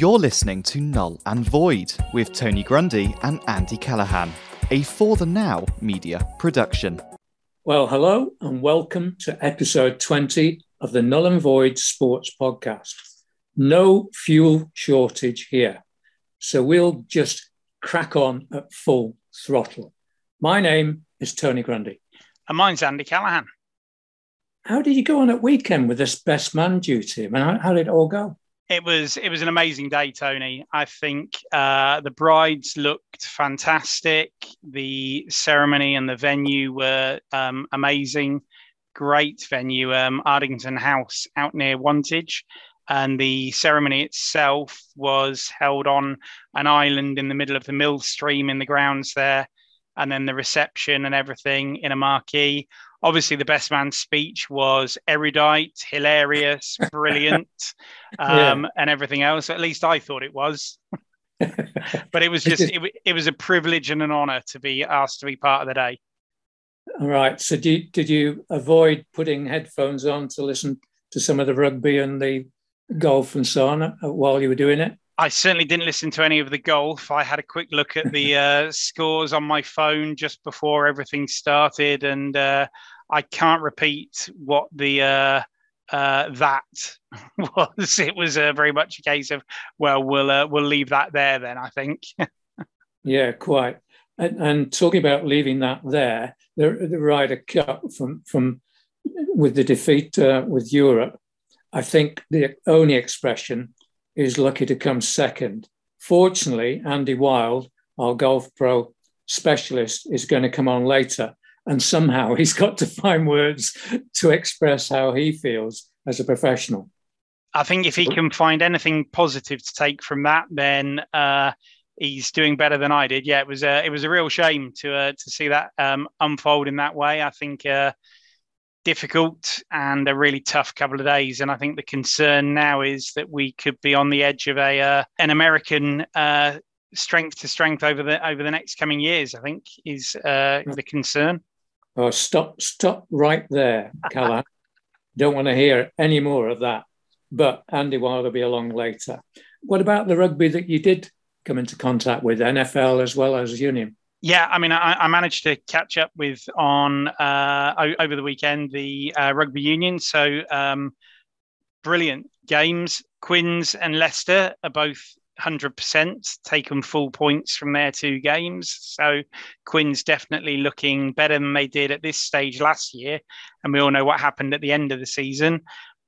You're listening to Null and Void with Tony Grundy and Andy Callaghan, a For the Now media production. Well, hello and welcome to episode 20 of the Null and Void Sports Podcast. No fuel shortage here, so we'll just crack on at full throttle. My name is Tony Grundy. And mine's Andy Callaghan. How did you go on at weekend with this best man duty? I mean, how did it all go? It was an amazing day, Tony. I think the brides looked fantastic. The ceremony and the venue were amazing. Great venue, Ardington House out near Wantage. And the ceremony itself was held on an island in the middle of the mill stream in the grounds there. And then the reception and everything in a marquee. Obviously, the best man's speech was erudite, hilarious, brilliant, and everything else. At least I thought it was. But it was just—it was a privilege and an honour to be asked to be part of the day. All right. So, did you avoid putting headphones on to listen to some of the rugby and the golf and so on while you were doing it? I certainly didn't listen to any of the golf. I had a quick look at the scores on my phone just before everything started. And I can't repeat what the that was. It was very much a case of, well, we'll leave that there then, I think. Yeah, quite. And talking about leaving that there, the Ryder Cup from with the defeat with Europe, I think the only expression is lucky to come second. Fortunately, Andy Wild, our golf pro specialist, is going to come on later. And somehow he's got to find words to express how he feels as a professional. I think if he can find anything positive to take from that, then he's doing better than I did. Yeah, it was a real shame to see that unfold in that way. I think difficult and a really tough couple of days, and I think the concern now is that we could be on the edge of a an American strength to strength over the next coming years. I think is the concern. Oh, stop right there, Callaghan. Don't want to hear any more of that. But Andy Wild will be along later. What about the rugby that you did come into contact with, NFL as well as Union? Yeah, I mean, I managed to catch up with over the weekend, the rugby union. So brilliant games. Quins and Leicester are both 100%, taken full points from their two games. So Quins definitely looking better than they did at this stage last year. And we all know what happened at the end of the season.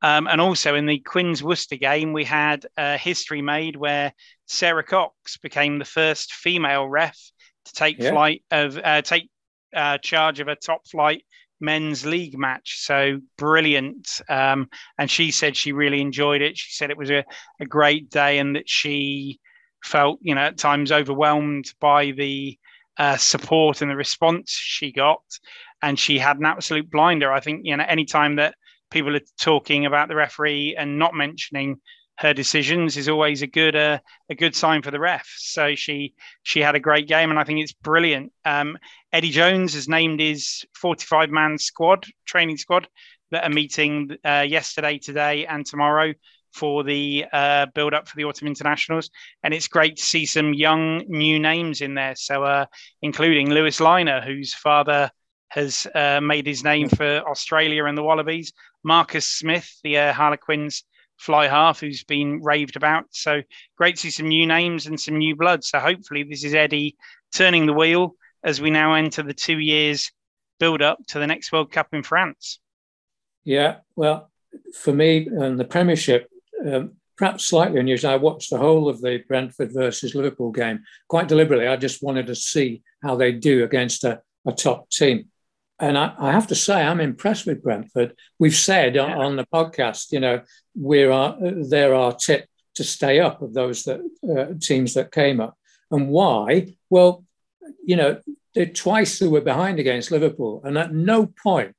And also in the Quins-Worcester game, we had history made where Sarah Cox became the first female ref to take charge of a top flight men's league match. So brilliant. And she said she really enjoyed it. She said it was a great day and that she felt, you know, at times overwhelmed by the support and the response she got. And she had an absolute blinder. I think, you know, any time that people are talking about the referee and not mentioning her decisions is always a good sign for the ref. So she had a great game, and I think it's brilliant. Eddie Jones has named his 45-man squad, training squad, that are meeting yesterday, today, and tomorrow for the build-up for the Autumn Internationals. And it's great to see some young, new names in there. So including Lewis Lynagh, whose father has made his name for Australia and the Wallabies. Marcus Smith, the Harlequins fly half, who's been raved about. So great to see some new names and some new blood. So hopefully this is Eddie turning the wheel as we now enter the 2 years build up to the next World Cup in France. Yeah, well, for me and the Premiership, perhaps slightly unusual. I watched the whole of the Brentford versus Liverpool game quite deliberately. I just wanted to see how they do against a top team. And I have to say, I'm impressed with Brentford. We've said on the podcast, you know, they're our tip to stay up of those teams that came up. And why? Well, you know, they twice they were behind against Liverpool. And at no point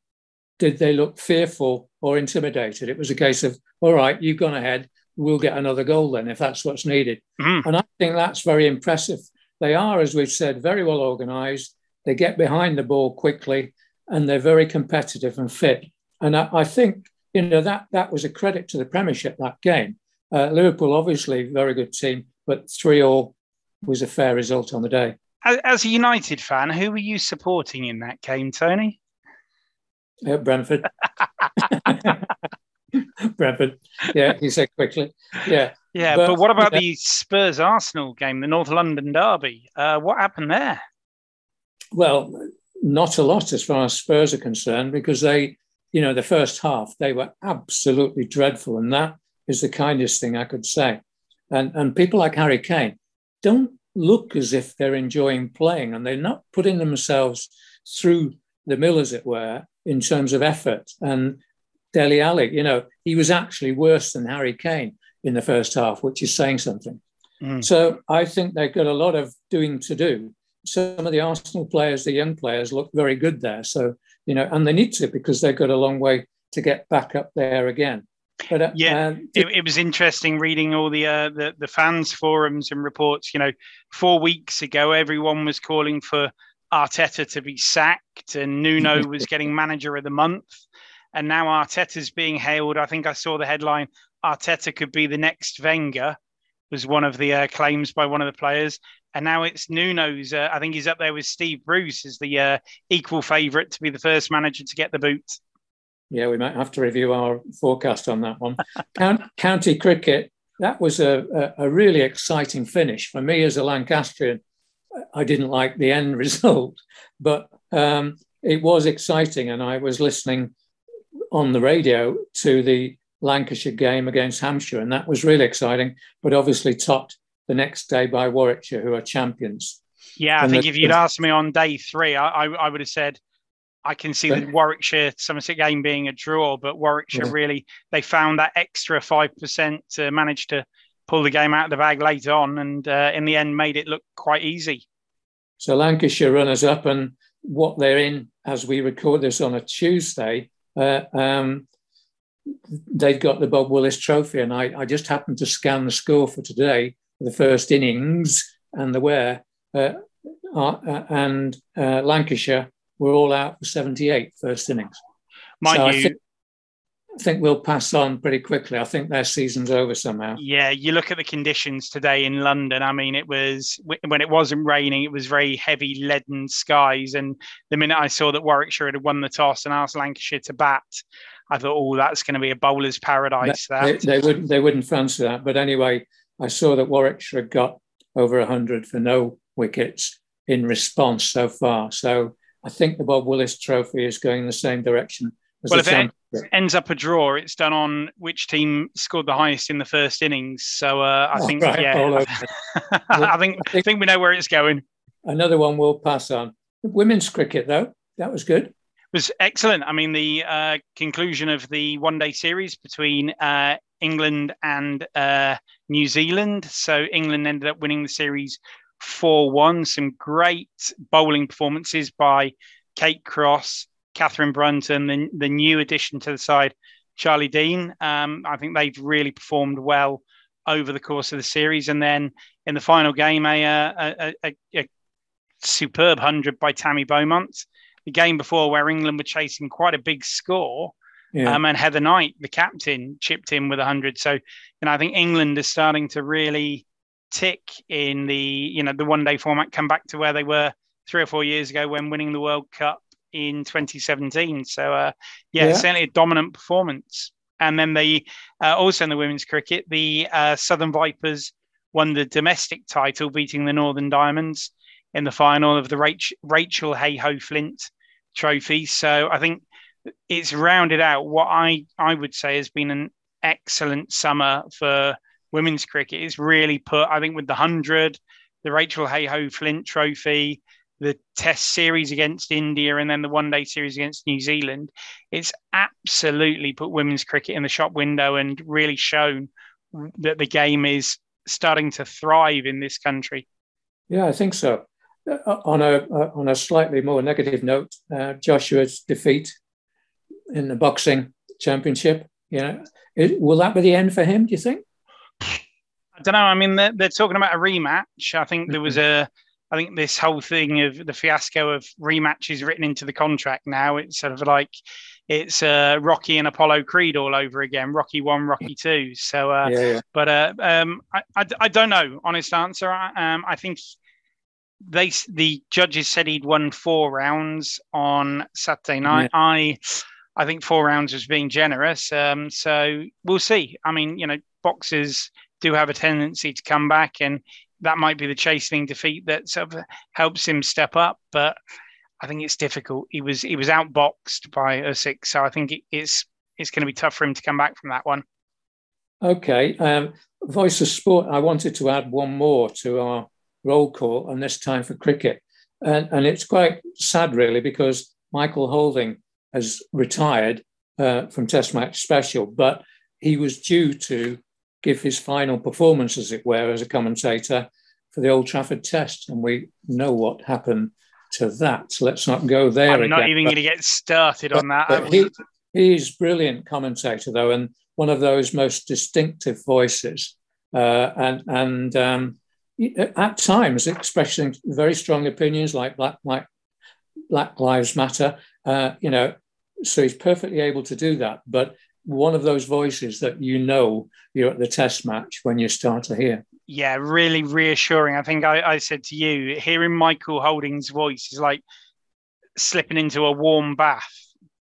did they look fearful or intimidated. It was a case of, all right, you've gone ahead. We'll get another goal then if that's what's needed. Mm-hmm. And I think that's very impressive. They are, as we've said, very well organised. They get behind the ball quickly. And they're very competitive and fit. And I think, you know, that was a credit to the Premiership, that game. Liverpool, obviously, very good team, but 3-3 was a fair result on the day. As a United fan, who were you supporting in that game, Tony? Brentford. Brentford. Yeah, he said quickly. Yeah. Yeah, but what about the Spurs-Arsenal game, the North London derby? What happened there? Well, not a lot as far as Spurs are concerned, because they, you know, the first half, they were absolutely dreadful. And that is the kindest thing I could say. And people like Harry Kane don't look as if they're enjoying playing, and they're not putting themselves through the mill, as it were, in terms of effort. And Dele Alli, you know, he was actually worse than Harry Kane in the first half, which is saying something. Mm. So I think they've got a lot of doing to do. Some of the Arsenal players, the young players, look very good there. So, you know, and they need to, because they've got a long way to get back up there again. But it was interesting reading all the fans forums and reports. You know, 4 weeks ago, everyone was calling for Arteta to be sacked, and Nuno was getting manager of the month. And now Arteta's being hailed. I think I saw the headline, Arteta could be the next Wenger, was one of the claims by one of the players. And now it's Nuno's. I think he's up there with Steve Bruce as the equal favourite to be the first manager to get the boot. Yeah, we might have to review our forecast on that one. County cricket, that was a really exciting finish. For me as a Lancastrian, I didn't like the end result, but it was exciting. And I was listening on the radio to the Lancashire game against Hampshire, and that was really exciting, but obviously topped the next day by Warwickshire, who are champions. Yeah, I think if you'd asked me on day three, I would have said, I can see the Warwickshire-Somerset game being a draw, but Warwickshire really, they found that extra 5% to manage to pull the game out of the bag late on, and in the end made it look quite easy. So Lancashire runners-up, and what they're in as we record this on a Tuesday, they've got the Bob Willis Trophy, and I just happened to scan the score for today, the first innings and the wear, and Lancashire were all out for 78 first innings. I think we'll pass on pretty quickly. I think their season's over somehow. Yeah, you look at the conditions today in London. I mean, it was, when it wasn't raining, it was very heavy, leaden skies. And the minute I saw that Warwickshire had won the toss and asked Lancashire to bat, I thought, oh, that's going to be a bowler's paradise. They wouldn't fancy that. But anyway, I saw that Warwickshire got over 100 for no wickets in response so far. So I think the Bob Willis Trophy is going the same direction as the championship. Well, if it ends up a draw, it's done on which team scored the highest in the first innings. So I think we know where it's going. Another one we'll pass on. Women's cricket, though, that was good. It was excellent. I mean, the conclusion of the one-day series between England and New Zealand. So England ended up winning the series 4-1. Some great bowling performances by Kate Cross, Catherine Brunton, the new addition to the side, Charlie Dean. I think they've really performed well over the course of the series. And then in the final game, a superb 100 by Tammy Beaumont. The game before, where England were chasing quite a big score, and Heather Knight, the captain, chipped in with 100. So, you know, I think England is starting to really tick in the, you know, the one-day format, come back to where they were 3 or 4 years ago when winning the World Cup in 2017. So, certainly a dominant performance. And then they, also in the women's cricket, the Southern Vipers won the domestic title, beating the Northern Diamonds in the final of the Rachel Hayhoe Flint Trophy. So I think it's rounded out what I would say has been an excellent summer for women's cricket. It's really put, I think, with the 100, the Rachel Hayhoe Flint Trophy, the Test Series against India, and then the one-day series against New Zealand, it's absolutely put women's cricket in the shop window and really shown that the game is starting to thrive in this country. Yeah, I think so. On a slightly more negative note, Joshua's defeat in the boxing championship, you know, will that be the end for him, do you think? I don't know. I mean, they're talking about a rematch. I think there was I think this whole thing of the fiasco of rematches written into the contract now, it's sort of like, it's Rocky and Apollo Creed all over again, Rocky 1, Rocky 2. So, but I don't know, honest answer. I think the judges said he'd won 4 rounds on Saturday night. Yeah. I think 4 rounds was being generous. So we'll see. I mean, you know, boxers do have a tendency to come back, and that might be the chastening defeat that sort of helps him step up. But I think it's difficult. He was outboxed by Usyk, so I think it's going to be tough for him to come back from that one. Okay. Voice of Sport, I wanted to add one more to our roll call, and this time for cricket. And it's quite sad, really, because Michael Holding has retired from Test Match Special, but he was due to give his final performance, as it were, as a commentator for the Old Trafford Test. And we know what happened to that. So let's not go there again. I'm not even going to get started on that. But he's a brilliant commentator, though, and one of those most distinctive voices. And at times expressing very strong opinions like Black Lives Matter, so he's perfectly able to do that. But one of those voices that you're at the test match when you start to hear. Yeah, really reassuring. I think I said to you, hearing Michael Holding's voice is like slipping into a warm bath.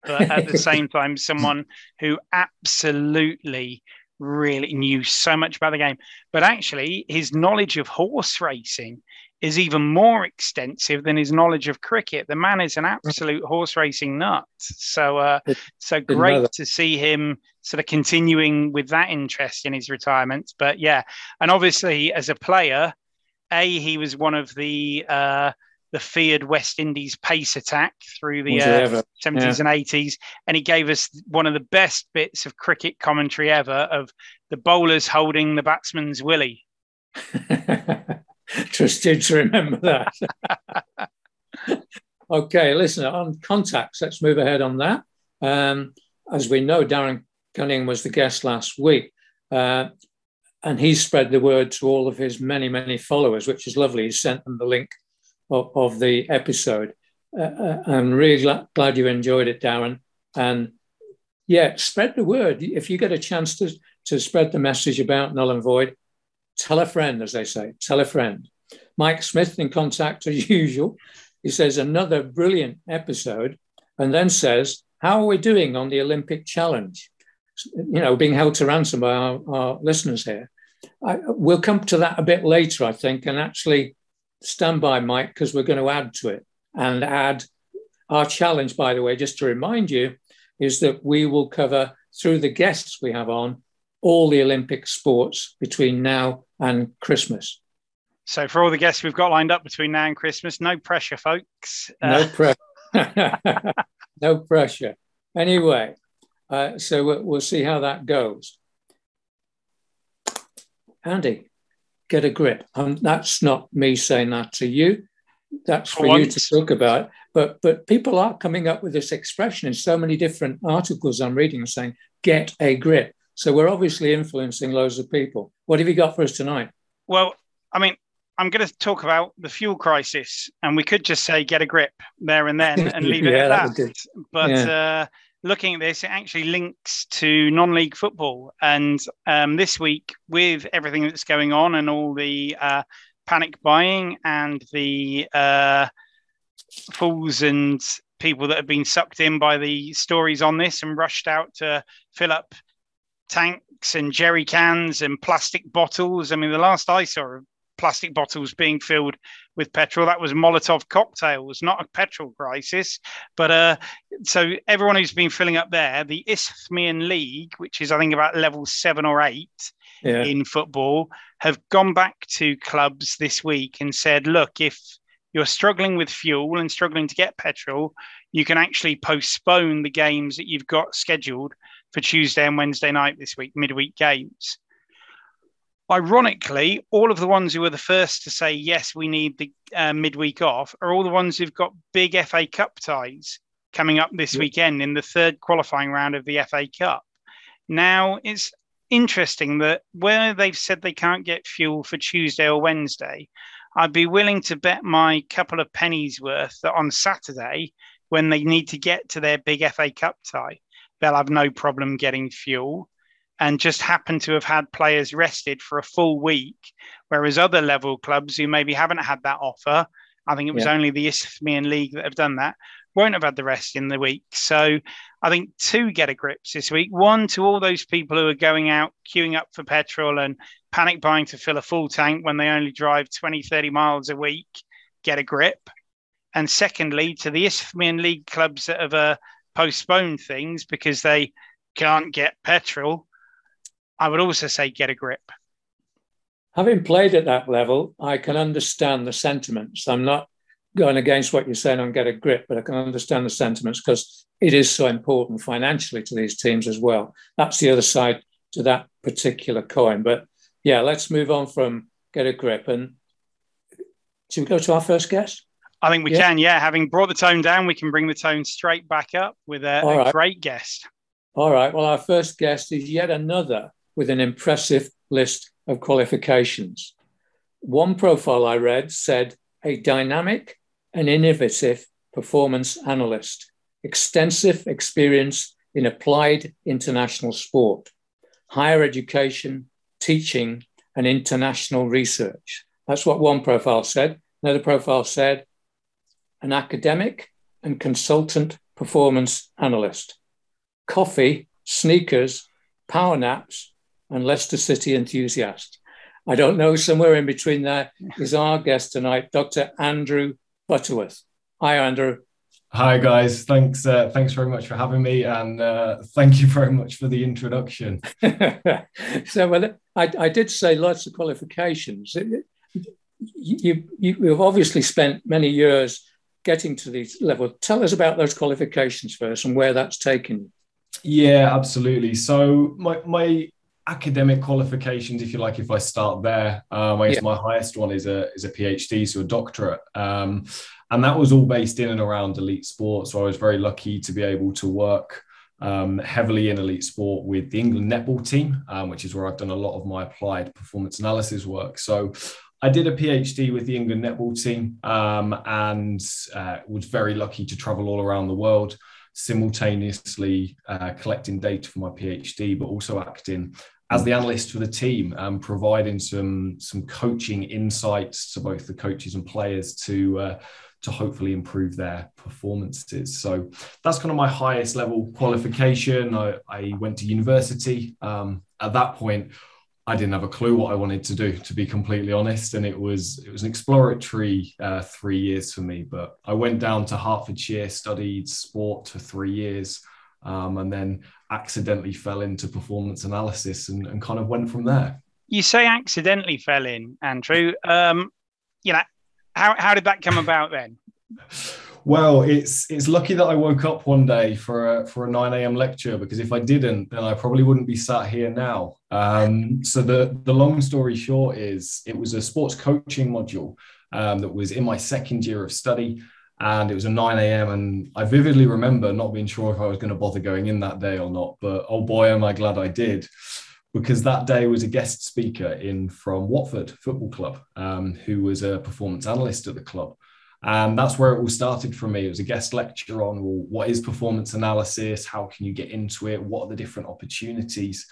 But at the same time, someone who absolutely really knew so much about the game. But actually, his knowledge of horse racing is even more extensive than his knowledge of cricket. The man is an absolute horse racing nut. So so great to see him sort of continuing with that interest in his retirement. But yeah, and obviously as a player, he was one of the feared West Indies pace attack through the 70s and 80s. And he gave us one of the best bits of cricket commentary ever of the bowlers holding the batsman's willy. Interested to remember that. Okay, listen, on contacts, let's move ahead on that. As we know, Darren Cunningham was the guest last week, and he spread the word to all of his many, many followers, which is lovely. He sent them the link of the episode. I'm really glad you enjoyed it, Darren. And yeah, spread the word. If you get a chance to spread the message about Null and Void, tell a friend, as they say, tell a friend. Mike Smith in contact as usual. He says, another brilliant episode, and then says, how are we doing on the Olympic Challenge? You know, being held to ransom by our listeners here. We'll come to that a bit later, I think, and actually stand by, Mike, because we're going to add to it and add our challenge, by the way, just to remind you, is that we will cover through the guests we have on all the Olympic sports between now and Christmas. So for all the guests we've got lined up between now and Christmas, no pressure, folks. No pressure. No pressure. Anyway, so we'll see how that goes. Andy, get a grip. That's not me saying that to you. That's for you to talk about. But people are coming up with this expression in so many different articles I'm reading saying, get a grip. So we're obviously influencing loads of people. What have you got for us tonight? Well, I mean, I'm going to talk about the fuel crisis, and we could just say get a grip there and then and leave it at that. But looking at this, it actually links to non-league football. And this week, with everything that's going on and all the panic buying and the fools and people that have been sucked in by the stories on this and rushed out to fill up tanks and jerry cans and plastic bottles. I mean, the last I saw of plastic bottles being filled with petrol, that was Molotov cocktails, not a petrol crisis. But so everyone who's been filling up there, the Isthmian League, which is I think about level 7 or 8 in football, have gone back to clubs this week and said, look, if you're struggling with fuel and struggling to get petrol, you can actually postpone the games that you've got scheduled for Tuesday and Wednesday night this week, midweek games. Ironically, all of the ones who were the first to say, yes, we need the midweek off are all the ones who've got big FA Cup ties coming up this weekend in the third qualifying round of the FA Cup. Now, it's interesting that where they've said they can't get fuel for Tuesday or Wednesday, I'd be willing to bet my couple of pennies worth that on Saturday, when they need to get to their big FA Cup tie, they'll have no problem getting fuel, and just happen to have had players rested for a full week, whereas other level clubs who maybe haven't had that offer, I think it was only the Isthmian League that have done that, won't have had the rest in the week. So I think two get a grips this week. One, to all those people who are going out, queuing up for petrol and panic buying to fill a full tank when they only drive 20, 30 miles a week, get a grip. And secondly, to the Isthmian League clubs that have postponed things because they can't get petrol, I would also say get a grip. Having played at that level, I can understand the sentiments. I'm not going against what you're saying on get a grip, but I can understand the sentiments because it is so important financially to these teams as well. That's the other side to that particular coin. But yeah, let's move on from get a grip. And should we go to our first guest? I think we can, yeah. Having brought the tone down, we can bring the tone straight back up with a great guest. All right. Well, our first guest is yet another with an impressive list of qualifications. One profile I read said a dynamic and innovative performance analyst, extensive experience in applied international sport, higher education, teaching, and international research. That's what one profile said. Another profile said an academic and consultant performance analyst, coffee, sneakers, power naps, and Leicester City enthusiast. I don't know, somewhere in between there is our guest tonight, Dr. Andrew Butterworth. Hi, Andrew. Hi, guys. Thanks thanks very much for having me, and thank you very much for the introduction. So, well, I did say lots of qualifications. You've obviously spent many years getting to these levels. Tell us about those qualifications first and where that's taken you. Yeah, absolutely. So my academic qualifications, if you like, if I start there, I guess my highest one is a PhD, so a doctorate. And that was all based in and around elite sport. So I was very lucky to be able to work heavily in elite sport with the England netball team, which is where I've done a lot of my applied performance analysis work. So I did a PhD with the England netball team and was very lucky to travel all around the world, simultaneously collecting data for my PhD, but also acting as the analyst for the team, providing some coaching insights to both the coaches and players to hopefully improve their performances. So that's kind of my highest level qualification. I went to university. At that point, I didn't have a clue what I wanted to do, to be completely honest. And it was an exploratory 3 years for me, but I went down to Hertfordshire, studied sport for 3 years, and then accidentally fell into performance analysis and kind of went from there. You say accidentally fell in, Andrew. How did that come about then? Well, it's lucky that I woke up one day for a 9 a.m. lecture, because if I didn't, then I probably wouldn't be sat here now. So the long story short is it was a sports coaching module that was in my second year of study, and it was a 9 a.m. and I vividly remember not being sure if I was going to bother going in that day or not, but oh boy, am I glad I did. Because that day was a guest speaker in from Watford Football Club, who was a performance analyst at the club. And that's where it all started for me. It was a guest lecture on, well, what is performance analysis? How can you get into it? What are the different opportunities?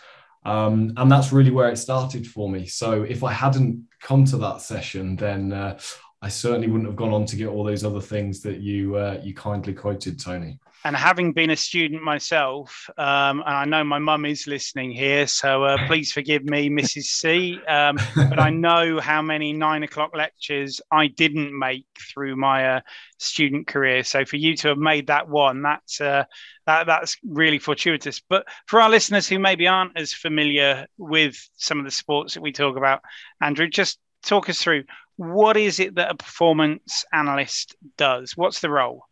And that's really where it started for me. So if I hadn't come to that session, then I certainly wouldn't have gone on to get all those other things that you kindly quoted, Tony. And having been a student myself, and I know my mum is listening here, so please forgive me, Mrs. C, but I know how many 9 o'clock lectures I didn't make through my student career. So for you to have made that one, that's really fortuitous. But for our listeners who maybe aren't as familiar with some of the sports that we talk about, Andrew, just talk us through, what is it that a performance analyst does? What's the role?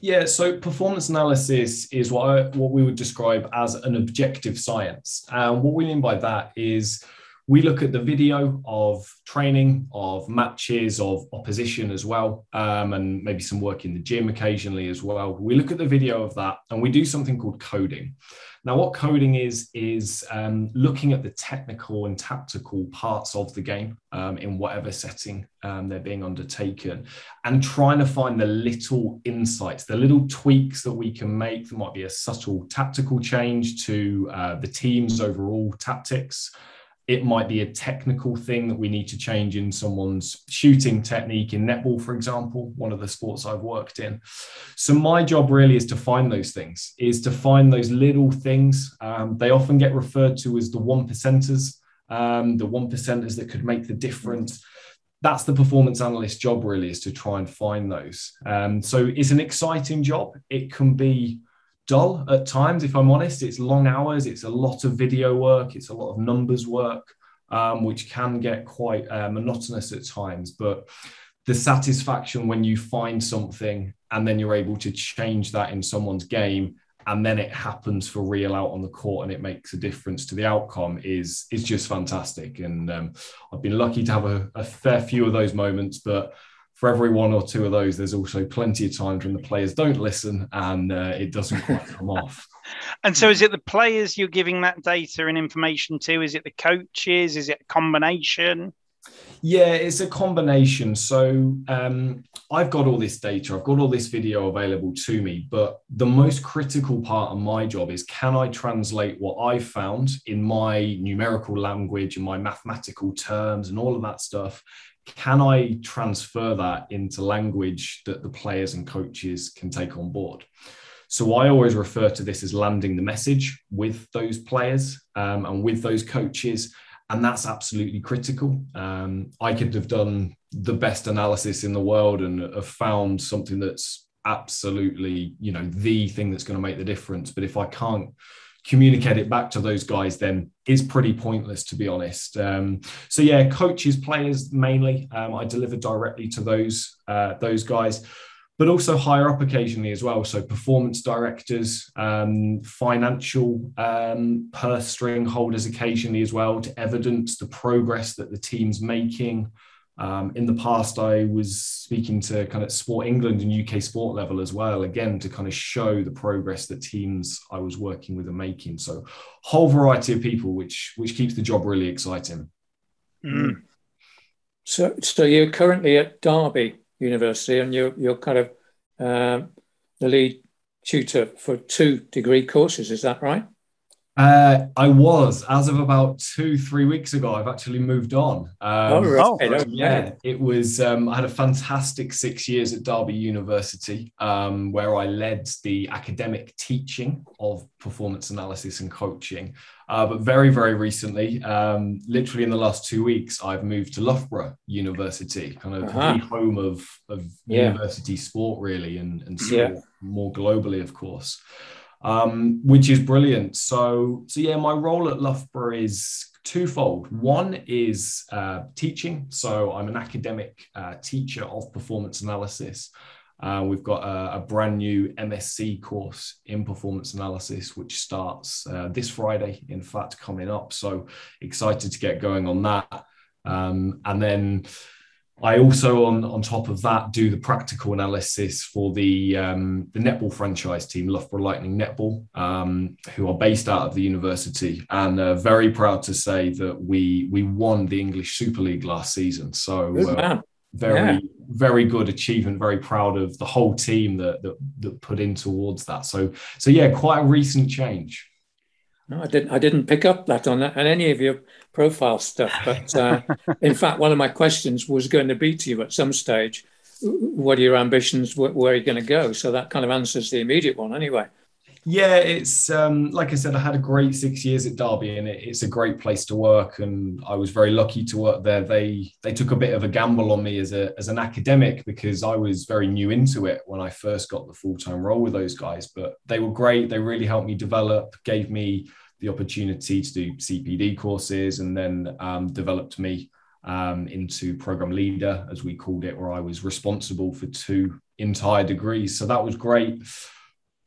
Yeah, so performance analysis is what we would describe as an objective science. And what we mean by that is we look at the video of training, of matches, of opposition as well, and maybe some work in the gym occasionally as well. We look at the video of that and we do something called coding. Now, what coding is looking at the technical and tactical parts of the game in whatever setting they're being undertaken, and trying to find the little insights, the little tweaks that we can make. There might be a subtle tactical change to the team's overall tactics. It might be a technical thing that we need to change in someone's shooting technique in netball, for example, one of the sports I've worked in. So my job really is to find those things, is to find those little things. They often get referred to as the 1%ers, the 1%ers that could make the difference. That's the performance analyst job really, is to try and find those. So it's an exciting job. It can be dull at times, if I'm honest. It's long hours, it's a lot of video work, it's a lot of numbers work, which can get quite monotonous at times. But the satisfaction when you find something and then you're able to change that in someone's game, and then it happens for real out on the court and it makes a difference to the outcome, is just fantastic. And I've been lucky to have a fair few of those moments, but for every one or two of those, there's also plenty of times when the players don't listen and it doesn't quite come off. And so is it the players you're giving that data and information to? Is it the coaches? Is it a combination? Yeah, it's a combination. So I've got all this data, I've got all this video available to me, but the most critical part of my job is, can I translate what I've found in my numerical language and my mathematical terms and all of that stuff? Can I transfer that into language that the players and coaches can take on board? So I always refer to this as landing the message with those players and with those coaches. And that's absolutely critical. I could have done the best analysis in the world and have found something that's absolutely, you know, the thing that's going to make the difference. But if I can't communicate it back to those guys, then is pretty pointless, to be honest. So yeah, coaches, players mainly. I deliver directly to those guys, but also higher up occasionally as well. So performance directors, financial purse string holders occasionally as well, to evidence the progress that the team's making. In the past, I was speaking to kind of Sport England and UK Sport level as well, again, to kind of show the progress that teams I was working with are making. So whole variety of people, which keeps the job really exciting. Mm. So you're currently at Derby University and you're kind of the lead tutor for 2 degree courses, is that right? I was, as of about 2-3 weeks ago. I've actually moved on. Yeah, it was, I had a fantastic 6 years at Derby University, where I led the academic teaching of performance analysis and coaching. But very, very recently, literally in the last 2 weeks, I've moved to Loughborough University, kind of the home of university sport really, and sport more globally, of course. Which is brilliant. So yeah, my role at Loughborough is twofold. One is teaching. So I'm an academic teacher of performance analysis. We've got a brand new MSc course in performance analysis, which starts this Friday, in fact, coming up. So excited to get going on that. And then I also, on top of that, do the practical analysis for the netball franchise team, Loughborough Lightning Netball, who are based out of the university, and very proud to say that we won the English Super League last season. So very good achievement. Very proud of the whole team that put in towards that. So yeah, quite a recent change. No, I didn't pick up that on any of your profile stuff. But in fact, one of my questions was going to be to you at some stage, what are your ambitions? Where are you going to go? So that kind of answers the immediate one anyway. Yeah, it's like I said, I had a great 6 years at Derby, and it's a great place to work. And I was very lucky to work there. They took a bit of a gamble on me as an academic, because I was very new into it when I first got the full-time role with those guys. But they were great. They really helped me develop, gave me the opportunity to do CPD courses, and then developed me into program leader, as we called it, where I was responsible for 2 entire degrees. So that was great.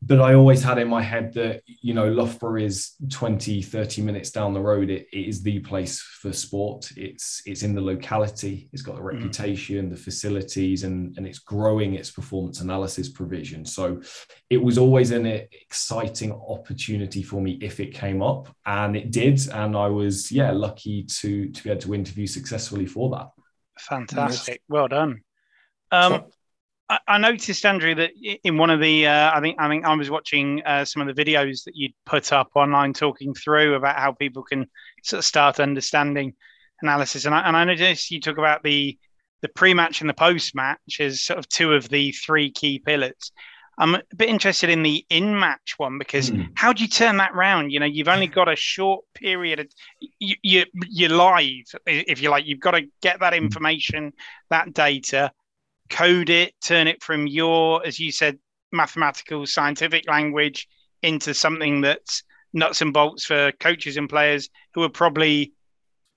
But I always had in my head that, you know, Loughborough is 20, 30 minutes down the road. It is the place for sport. It's in the locality. It's got the reputation, the facilities, and it's growing its performance analysis provision. So it was always an exciting opportunity for me if it came up, and it did. And I was, lucky to be able to interview successfully for that. Fantastic. Well done. I noticed, Andrew, that in one of the, I think I was watching some of the videos that you'd put up online talking through about how people can sort of start understanding analysis. And I noticed you talk about the pre-match and the post-match as sort of two of the three key pillars. I'm a bit interested in the in-match one, because how do you turn that round? You know, you've only got a short period. You're live, if you like. You've got to get that information, that data, code it, turn it from your, as you said, mathematical, scientific language into something that's nuts and bolts for coaches and players who are probably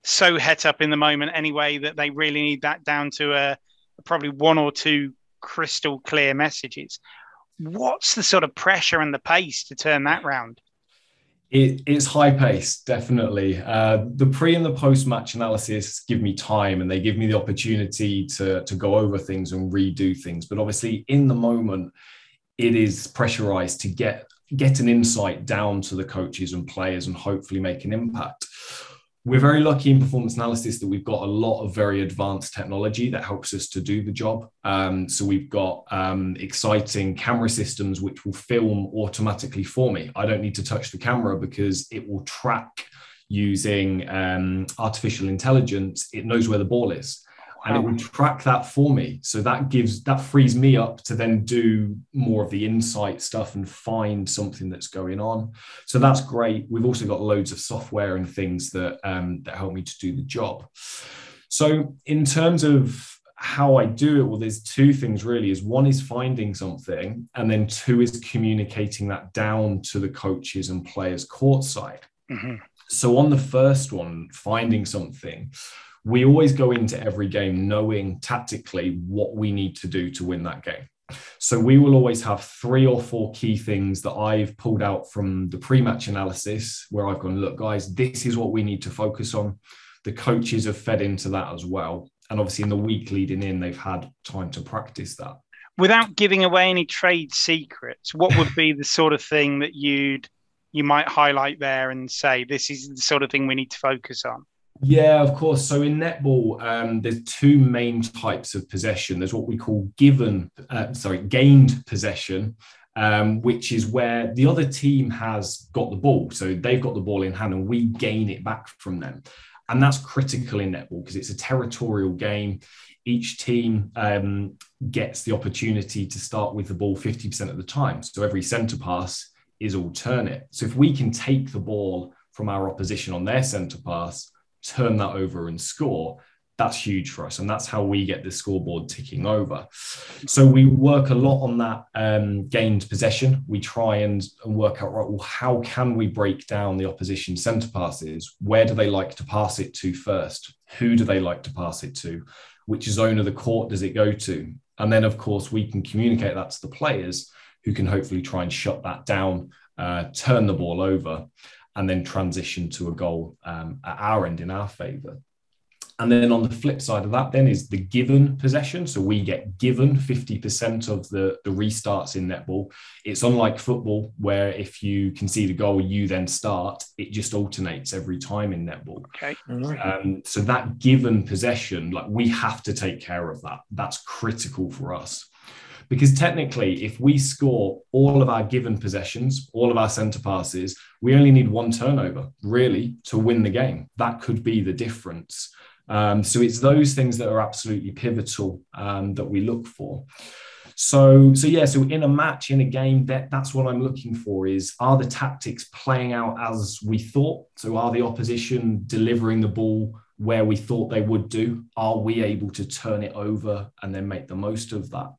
so het up in the moment anyway that they really need that down to probably one or two crystal clear messages. What's the sort of pressure and the pace to turn that round? It's high pace, definitely. The pre and the post-match analysis give me time, and they give me the opportunity to go over things and redo things. But obviously, in the moment, it is pressurized to get an insight down to the coaches and players and hopefully make an impact. We're very lucky in performance analysis that we've got a lot of very advanced technology that helps us to do the job. So we've got exciting camera systems which will film automatically for me. I don't need to touch the camera because it will track using artificial intelligence. It knows where the ball is. And it will track that for me. So that frees me up to then do more of the insight stuff and find something that's going on. So that's great. We've also got loads of software and things that help me to do the job. So in terms of how I do it, well, there's two things really. Is one is finding something, and then two is communicating that down to the coaches and players courtside. Mm-hmm. So on the first one, finding something, we always go into every game knowing tactically what we need to do to win that game. So we will always have three or four key things that I've pulled out from the pre-match analysis where I've gone, look, guys, this is what we need to focus on. The coaches have fed into that as well. And obviously in the week leading in, they've had time to practice that. Without giving away any trade secrets, what would be the sort of thing that you might highlight there and say, this is the sort of thing we need to focus on? Yeah, of course. So in netball, there's two main types of possession. There's what we call gained possession, which is where the other team has got the ball. So they've got the ball in hand and we gain it back from them. And that's critical in netball because it's a territorial game. Each team gets the opportunity to start with the ball 50% of the time. So every centre pass is alternate. So if we can take the ball from our opposition on their centre pass, turn that over and score, that's huge for us. And that's how we get the scoreboard ticking over. So we work a lot on that gained possession. We try and work out, right, well, how can we break down the opposition centre passes? Where do they like to pass it to first? Who do they like to pass it to? Which zone of the court does it go to? And then, of course, we can communicate that to the players who can hopefully try and shut that down, turn the ball over, and then transition to a goal at our end in our favour. And then on the flip side of that then is the given possession. So we get given 50% of the restarts in netball. It's unlike football where if you concede a goal, you then start. It just alternates every time in netball. Okay. So that given possession, like we have to take care of that. That's critical for us. Because technically, if we score all of our given possessions, all of our centre passes, we only need one turnover, really, to win the game. That could be the difference. So it's those things that are absolutely pivotal that we look for. So in a match, in a game, that's what I'm looking for is, are the tactics playing out as we thought? So are the opposition delivering the ball where we thought they would do? Are we able to turn it over and then make the most of that?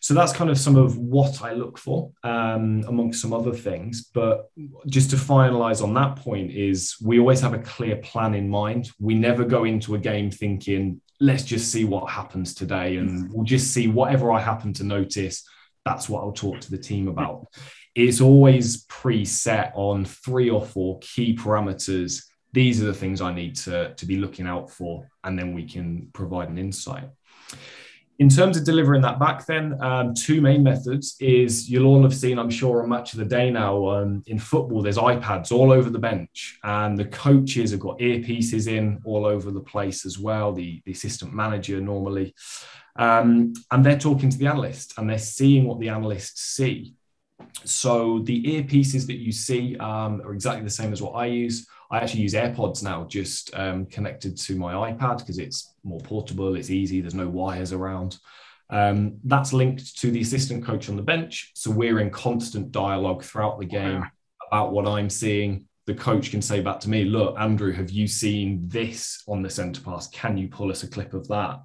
So that's kind of some of what I look for, amongst some other things. But just to finalise on that point is we always have a clear plan in mind. We never go into a game thinking, let's just see what happens today. And we'll just see whatever I happen to notice, that's what I'll talk to the team about. It's always preset on 3 or 4 key parameters. These are the things I need to be looking out for, and then we can provide an insight. In terms of delivering that back then, 2 main methods is, you'll all have seen, I'm sure, on Match of the Day now, in football, there's iPads all over the bench, and the coaches have got earpieces in all over the place as well, the assistant manager normally. And they're talking to the analyst, and they're seeing what the analysts see. So the earpieces that you see are exactly the same as what I use. I actually use AirPods now, just connected to my iPad, because it's more portable, it's easy, there's no wires around. That's linked to the assistant coach on the bench. So we're in constant dialogue throughout the game about what I'm seeing. The coach can say back to me, look, Andrew, have you seen this on the centre pass? Can you pull us a clip of that?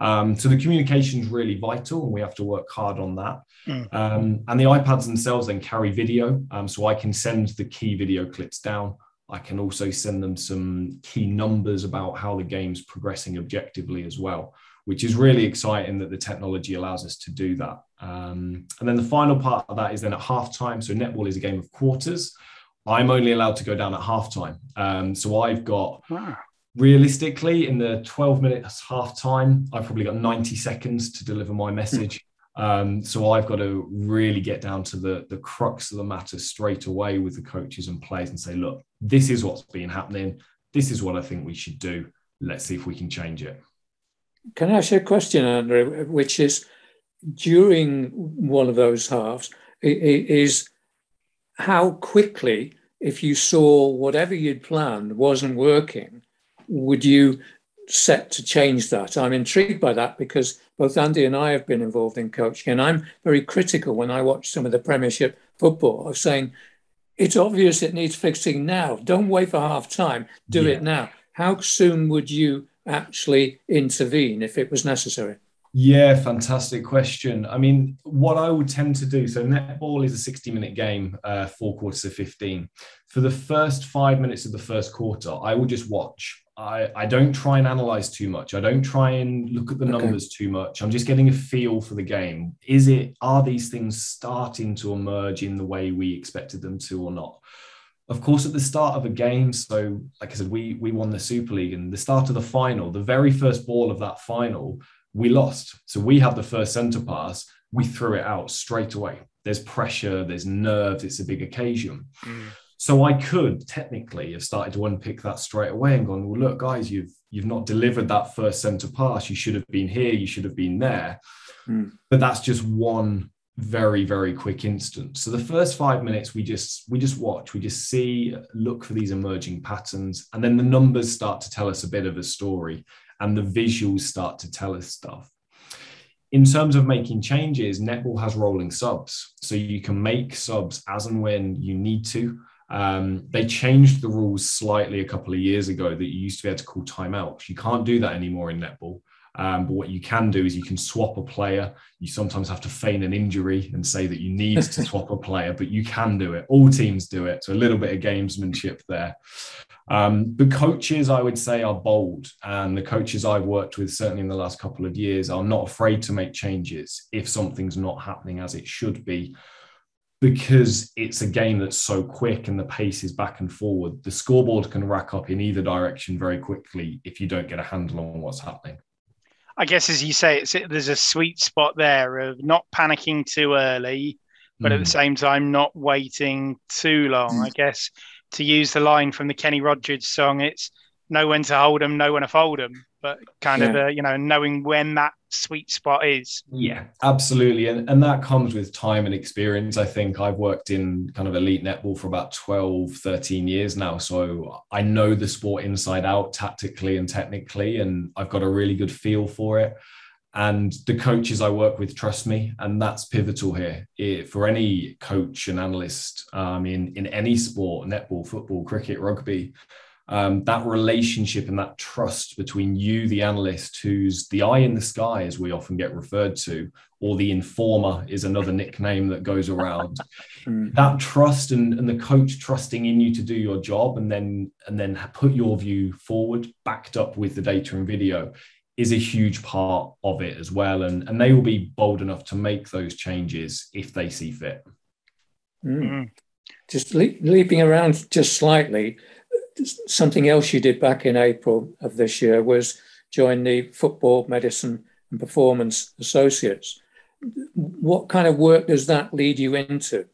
So the communication is really vital, and we have to work hard on that. And the iPads themselves then carry video. So I can send the key video clips down. I can also send them some key numbers about how the game's progressing objectively as well, which is really exciting that the technology allows us to do that. And then the final part of that is then at halftime. So netball is a game of quarters. I'm only allowed to go down at halftime. So I've got, realistically, in the 12 minutes halftime, I've probably got 90 seconds to deliver my message. So I've got to really get down to the crux of the matter straight away with the coaches and players and say, look, this is what's been happening. This is what I think we should do. Let's see if we can change it. Can I ask you a question, Andrew, which is, during one of those halves, is how quickly, if you saw whatever you'd planned wasn't working, would you set to change that? I'm intrigued by that, because both Andy and I have been involved in coaching, and I'm very critical when I watch some of the Premiership football of saying, it's obvious it needs fixing now. Don't wait for half time. Do it now. How soon would you actually intervene if it was necessary? Yeah, fantastic question. I mean, what I would tend to do, so netball is a 60-minute game, 4 quarters of 15. For the first 5 minutes of the first quarter, I will just watch. I don't try and analyze too much. I don't try and look at the numbers too much. I'm just getting a feel for the game. Are these things starting to emerge in the way we expected them to or not? Of course, at the start of a game, so like I said, we won the Super League, and the start of the final, the very first ball of that final, we lost. So we had the first centre pass. We threw it out straight away. There's pressure, there's nerves. It's a big occasion. So I could technically have started to unpick that straight away and gone, well, look, guys, you've not delivered that first centre pass. You should have been here. You should have been there. But that's just one very, very quick instance. So the first 5 minutes, we just watch, we just see, look for these emerging patterns. And then the numbers start to tell us a bit of a story, and the visuals start to tell us stuff. In terms of making changes, netball has rolling subs. So you can make subs as and when you need to. They changed the rules slightly a couple of years ago that you used to be able to call timeouts. You can't do that anymore in netball. But what you can do is you can swap a player. You sometimes have to feign an injury and say that you need to swap a player, but you can do it. All teams do it. So a little bit of gamesmanship there. But coaches, I would say, are bold. And the coaches I've worked with, certainly in the last couple of years, are not afraid to make changes if something's not happening as it should be, because it's a game that's so quick and the pace is back and forward. The scoreboard can rack up in either direction very quickly if you don't get a handle on what's happening. I guess, as you say, there's a sweet spot there of not panicking too early, but at the same time, not waiting too long. I guess, to use the line from the Kenny Rogers song, it's know when to hold them, know when to fold them, but kind of, knowing when that sweet spot is. Yeah, absolutely. And that comes with time and experience. I think I've worked in kind of elite netball for about 12, 13 years now. So I know the sport inside out, tactically and technically, and I've got a really good feel for it. And the coaches I work with trust me, and that's pivotal here. For any coach and analyst in any sport, netball, football, cricket, rugby, that relationship and that trust between you, the analyst, who's the eye in the sky, as we often get referred to, or the informer is another nickname that goes around. That trust and the coach trusting in you to do your job and then put your view forward, backed up with the data and video, is a huge part of it as well. And they will be bold enough to make those changes if they see fit. Mm. Just leaping around just slightly, something else you did back in April of this year was join the Football Medicine and Performance Associates. What kind of work does that lead you into?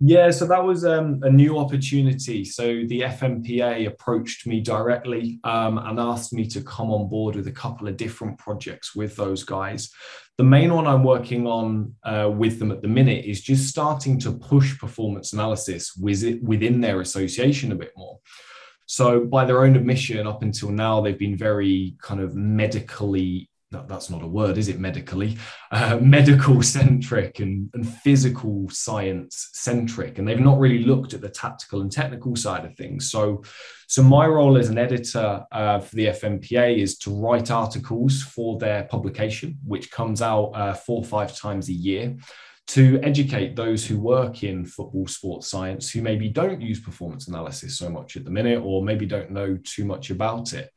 Yeah, so that was a new opportunity. So the FMPA approached me directly and asked me to come on board with a couple of different projects with those guys. The main one I'm working on with them at the minute is just starting to push performance analysis within their association a bit more. So by their own admission, up until now, they've been very kind of medically, no, that's not a word, is it? Medically, medical centric and physical science centric. And they've not really looked at the tactical and technical side of things. So my role as an editor for the FMPA is to write articles for their publication, which comes out 4 or 5 times a year, to educate those who work in football sports science who maybe don't use performance analysis so much at the minute, or maybe don't know too much about it.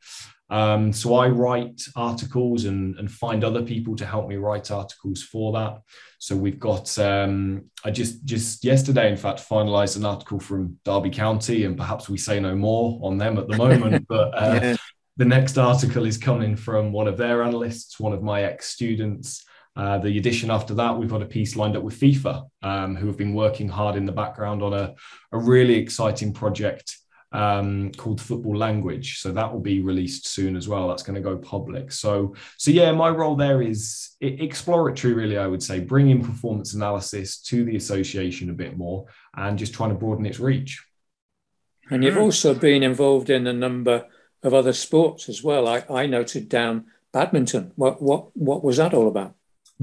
So I write articles and find other people to help me write articles for that. So we've got, I just yesterday, in fact, finalised an article from Derby County, and perhaps we say no more on them at the moment, but yeah. The next article is coming from one of their analysts, one of my ex-students. The edition after that, we've got a piece lined up with FIFA, who have been working hard in the background on a really exciting project called Football Language. So that will be released soon as well. That's going to go public. So yeah, my role there is exploratory, really, I would say, bringing performance analysis to the association a bit more and just trying to broaden its reach. And you've also been involved in a number of other sports as well. I noted down badminton. What was that all about?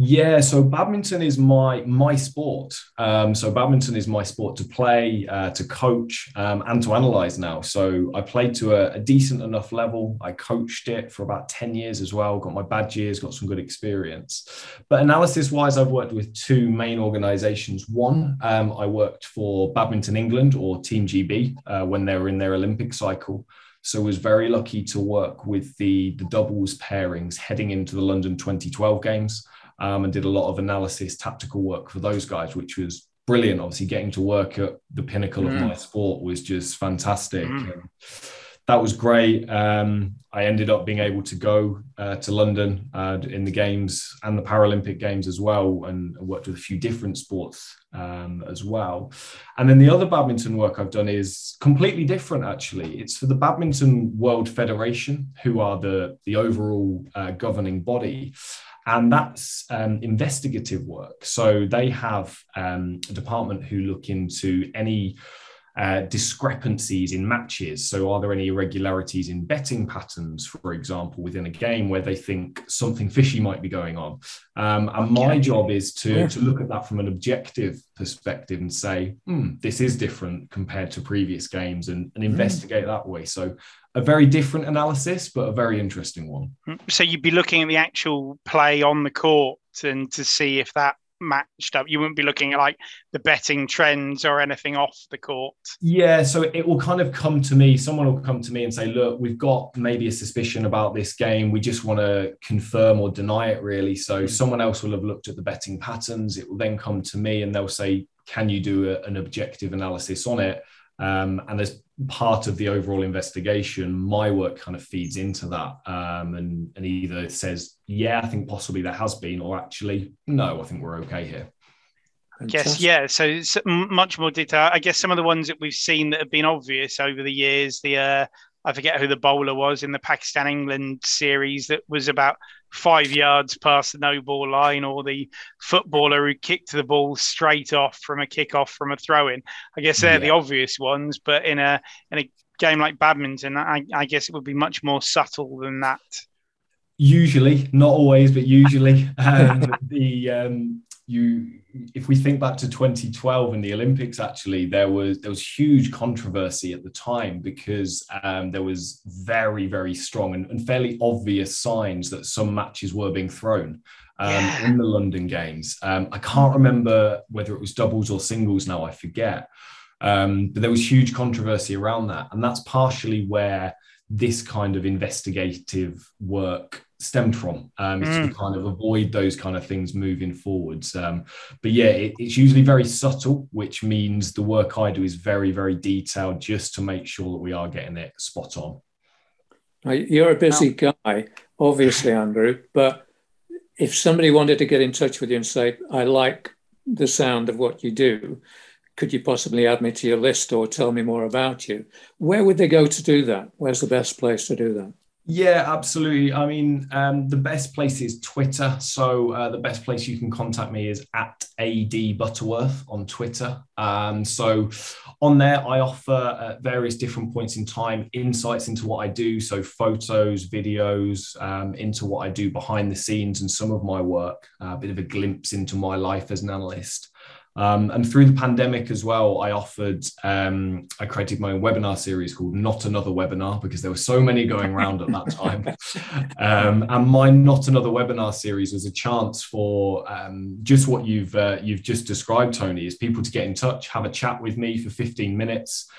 Yeah, so badminton is my sport. So badminton is my sport to play, to coach, and to analyse now. So I played to a decent enough level. I coached it for about 10 years as well, got my badges, got some good experience. But analysis-wise, I've worked with 2 main organisations. One, I worked for Badminton England, or Team GB, when they were in their Olympic cycle. So was very lucky to work with the doubles pairings heading into the London 2012 games. And did a lot of analysis, tactical work for those guys, which was brilliant. Obviously, getting to work at the pinnacle of my sport was just fantastic. That was great. I ended up being able to go to London in the games and the Paralympic Games as well, and worked with a few different sports as well. And then the other badminton work I've done is completely different, actually. It's for the Badminton World Federation, who are the overall governing body. And that's investigative work. So they have a department who look into any discrepancies in matches. So are there any irregularities in betting patterns, for example, within a game where they think something fishy might be going on? And my job is to look at that from an objective perspective and say, this is different compared to previous games, and investigate that way. So a very different analysis, but a very interesting one. So you'd be looking at the actual play on the court and to see if that matched up. You wouldn't be looking at like the betting trends or anything off the court. Yeah, so it will kind of come to me. Someone will come to me and say, look, we've got maybe a suspicion about this game. We just want to confirm or deny it, really. So someone else will have looked at the betting patterns. It will then come to me and they'll say, can you do an objective analysis on it? And as part of the overall investigation, my work kind of feeds into that and either says, yeah, I think possibly there has been, or actually, no, I think we're okay here. Yes, yeah, so much more detail. I guess some of the ones that we've seen that have been obvious over the years, the I forget who the bowler was in the Pakistan-England series that was about 5 yards past the no-ball line, or the footballer who kicked the ball straight off from a kick-off from a throw-in. I guess they're the obvious ones, but in a game like badminton, I guess it would be much more subtle than that. Usually, not always, but usually. If we think back to 2012 and the Olympics, actually, there was huge controversy at the time because there was very, very strong and fairly obvious signs that some matches were being thrown in the London Games. I can't remember whether it was doubles or singles now, I forget. But there was huge controversy around that. And that's partially where this kind of investigative work stemmed from, to kind of avoid those kind of things moving forwards. But yeah, it's usually very subtle, which means the work I do is very, very detailed, just to make sure that we are getting it spot on. You're a busy guy, obviously, Andrew, but if somebody wanted to get in touch with you and say, I like the sound of what you do, could you possibly add me to your list or tell me more about you? Where would they go to do that? Where's the best place to do that? Yeah, absolutely. I mean, the best place is Twitter. So the best place you can contact me is at AD Butterworth on Twitter. So on there, I offer at various different points in time insights into what I do. So photos, videos, into what I do behind the scenes and some of my work, a bit of a glimpse into my life as an analyst. And through the pandemic as well, I offered, I created my own webinar series called Not Another Webinar, because there were so many going around at that time. And my Not Another Webinar series was a chance for just what you've just described, Tony, is people to get in touch, have a chat with me for 15 minutes.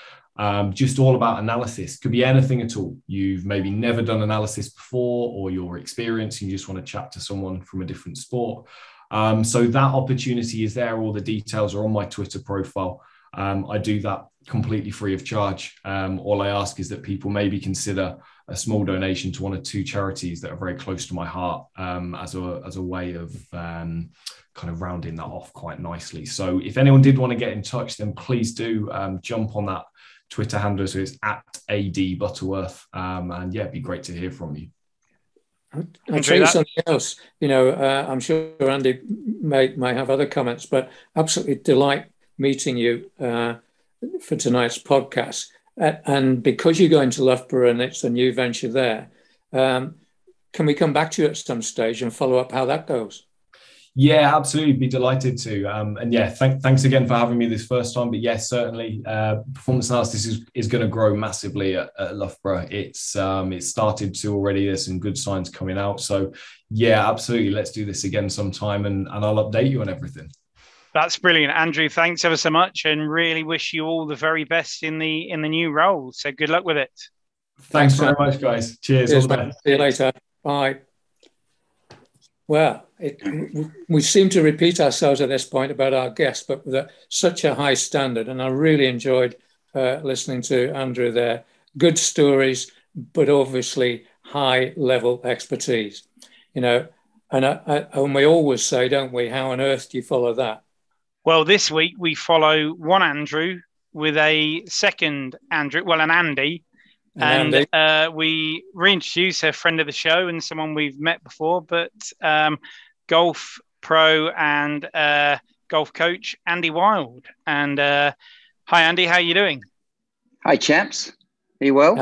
Just all about analysis. Could be anything at all. You've maybe never done analysis before, or your experience, and you just want to chat to someone from a different sport. So that opportunity is there. All the details are on my Twitter profile. I do that completely free of charge. All I ask is that people maybe consider a small donation to one or two charities that are very close to my heart, as a way of kind of rounding that off quite nicely. So if anyone did want to get in touch, then please do jump on that Twitter handle. So it's at AD Butterworth. And yeah, it'd be great to hear from you. I'll tell you something else. You know, I'm sure Andy may have other comments, but absolutely delight meeting you for tonight's podcast. And because you're going to Loughborough and it's a new venture there, can we come back to you at some stage and follow up how that goes? Yeah, absolutely. Be delighted to. And yeah, thanks again for having me this first time. But yes, certainly performance analysis is going to grow massively at Loughborough. It's started to already. There's some good signs coming out. So yeah, absolutely. Let's do this again sometime and I'll update you on everything. That's brilliant. Andrew, thanks ever so much, and really wish you all the very best in the new role. So good luck with it. Thanks very much, guys. Cheers. All the best. See you later. Bye. Well, we seem to repeat ourselves at this point about our guests, but with such a high standard. And I really enjoyed listening to Andrew there. Good stories, but obviously high level expertise, you know. And and we always say, don't we, how on earth do you follow that? Well, this week we follow one Andrew with a second Andrew, well, an Andy. And we reintroduce a friend of the show and someone we've met before, but golf pro and golf coach Andy Wild. And hi, Andy, how are you doing? Hi, chaps. Are you well?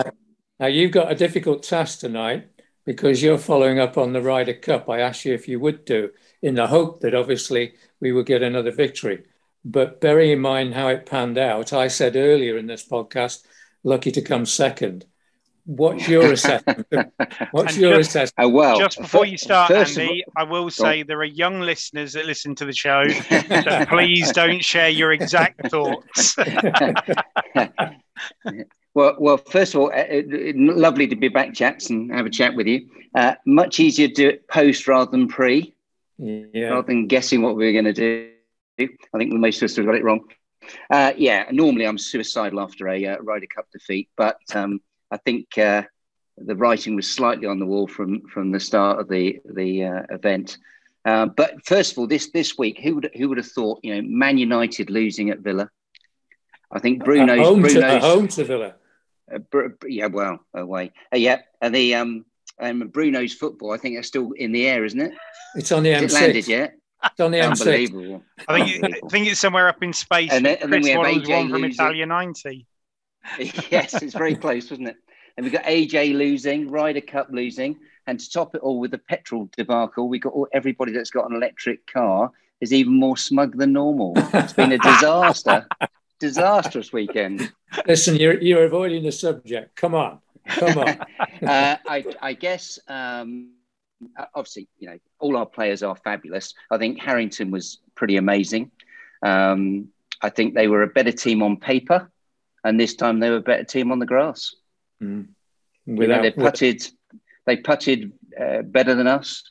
Now, you've got a difficult task tonight because you're following up on the Ryder Cup. I asked you if you would do, in the hope that obviously we would get another victory. But bearing in mind how it panned out, I said earlier in this podcast, lucky to come second. What's your assessment? Just before you start, Andy, I will say there are young listeners that listen to the show, so please don't share your exact thoughts. Well, first of all, lovely to be back, chaps, and have a chat with you. Much easier to do it post rather than pre, rather than guessing what we were going to do. I think most of us have got it wrong. Normally I'm suicidal after a Ryder Cup defeat, but I think the writing was slightly on the wall from the start of the event. But first of all, this week, who would have thought? You know, Man United losing at Villa. I think home to Villa. Away. And Bruno's football. I think that's still in the air, isn't it? It's on the M6. Has it landed yet? On the unbelievable. I think it's somewhere up in space. And then we have AJ one from Italia 90. Yes, it's very close, wasn't it? And we've got AJ losing, Ryder Cup losing, and to top it all with the petrol debacle, we've got everybody that's got an electric car is even more smug than normal. It's been a disastrous weekend. Listen, you're avoiding the subject. Come on. I guess. Obviously, you know, all our players are fabulous. I think Harrington was pretty amazing. I think they were a better team on paper, and this time they were a better team on the grass. They putted better than us.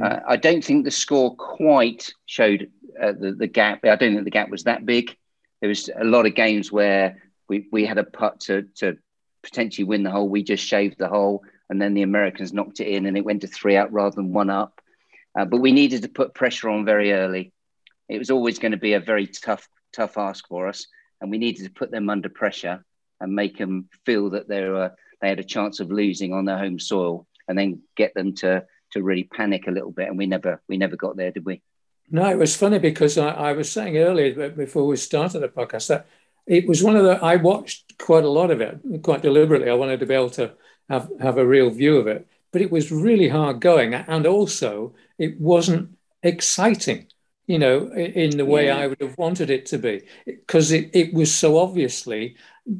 I don't think the score quite showed the gap. I don't think the gap was that big. There was a lot of games where we had a putt to potentially win the hole. We just shaved the hole, and then the Americans knocked it in, and it went to 3 out rather than 1 up. But we needed to put pressure on very early. It was always going to be a very tough ask for us, and we needed to put them under pressure and make them feel that they had a chance of losing on their home soil, and then get them to really panic a little bit. And we never got there, did we? No, it was funny because I was saying earlier before we started the podcast that it was one of the, I watched quite a lot of it, quite deliberately. I wanted to be able to have a real view of it, but it was really hard going. And also it wasn't exciting, you know, in the way I would have wanted it to be, because it was so obviously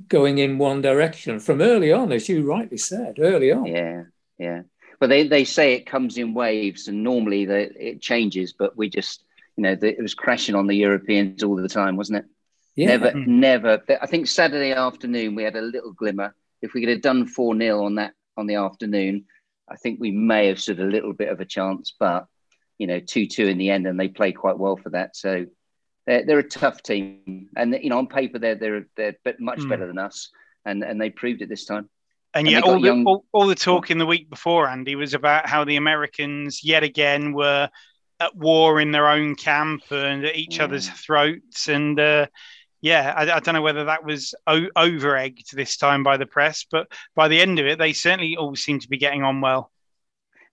going in one direction from early on, as you rightly said, early on. Yeah, yeah. Well, they say it comes in waves, and normally it changes, but we just, you know, it was crashing on the Europeans all the time, wasn't it? Yeah. Never. I think Saturday afternoon we had a little glimmer. If we could have done 4-0 on the afternoon, I think we may have stood a little bit of a chance, but, you know, 2-2 in the end, and they played quite well for that. So they're a tough team. And, you know, on paper, they're much better than us, and they proved it this time. And yeah, all the talk in the week before, Andy, was about how the Americans yet again were at war in their own camp and at each other's throats. And I don't know whether that was over-egged this time by the press, but by the end of it, they certainly all seemed to be getting on well.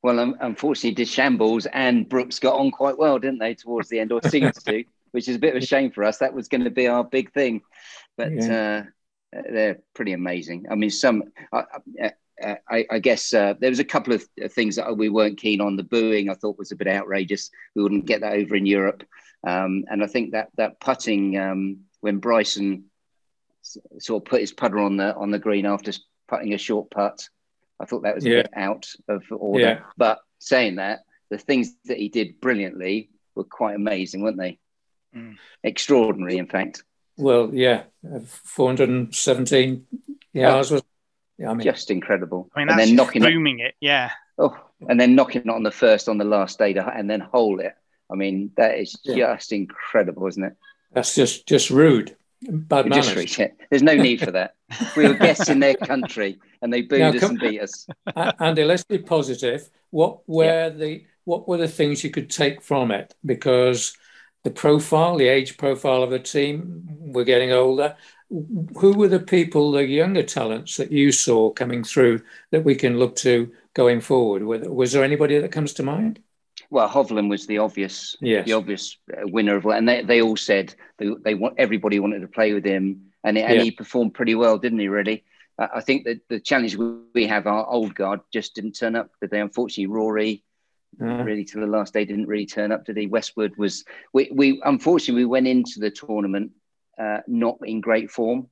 Well, unfortunately, DeChambeau and Brooks got on quite well, didn't they, towards the end, or seemed to, which is a bit of a shame for us. That was going to be our big thing. But... yeah. They're pretty amazing. I mean, I guess there was a couple of things that we weren't keen on. The booing, I thought, was a bit outrageous. We wouldn't get that over in Europe. And I think that putting, when Bryson sort of put his putter on the green after putting a short putt, I thought that was a bit out of order. Yeah. But saying that, the things that he did brilliantly were quite amazing, weren't they? Mm. Extraordinary, in fact. Well, yeah, 417 yards was just incredible. I mean, and then booming it, yeah. Oh, and then knocking it on the first on the last day, and then hole it. I mean, that is just incredible, isn't it? That's just rude, bad manners. There's no need for that. We were guests in their country, and they booed us and beat us. Andy, let's be positive. What were the things you could take from it? Because the age profile of the team, we're getting older. Who were the people, the younger talents that you saw coming through that we can look to going forward? Was there anybody that comes to mind? Well, Hovland was the obvious winner of, and they all said everybody wanted to play with him, and he performed pretty well, didn't he? Really, I think that the challenge we have, our old guard just didn't turn up, did they? Unfortunately, Rory. Really, till the last day, didn't really turn up, did he? Westwood was. We unfortunately we went into the tournament not in great form.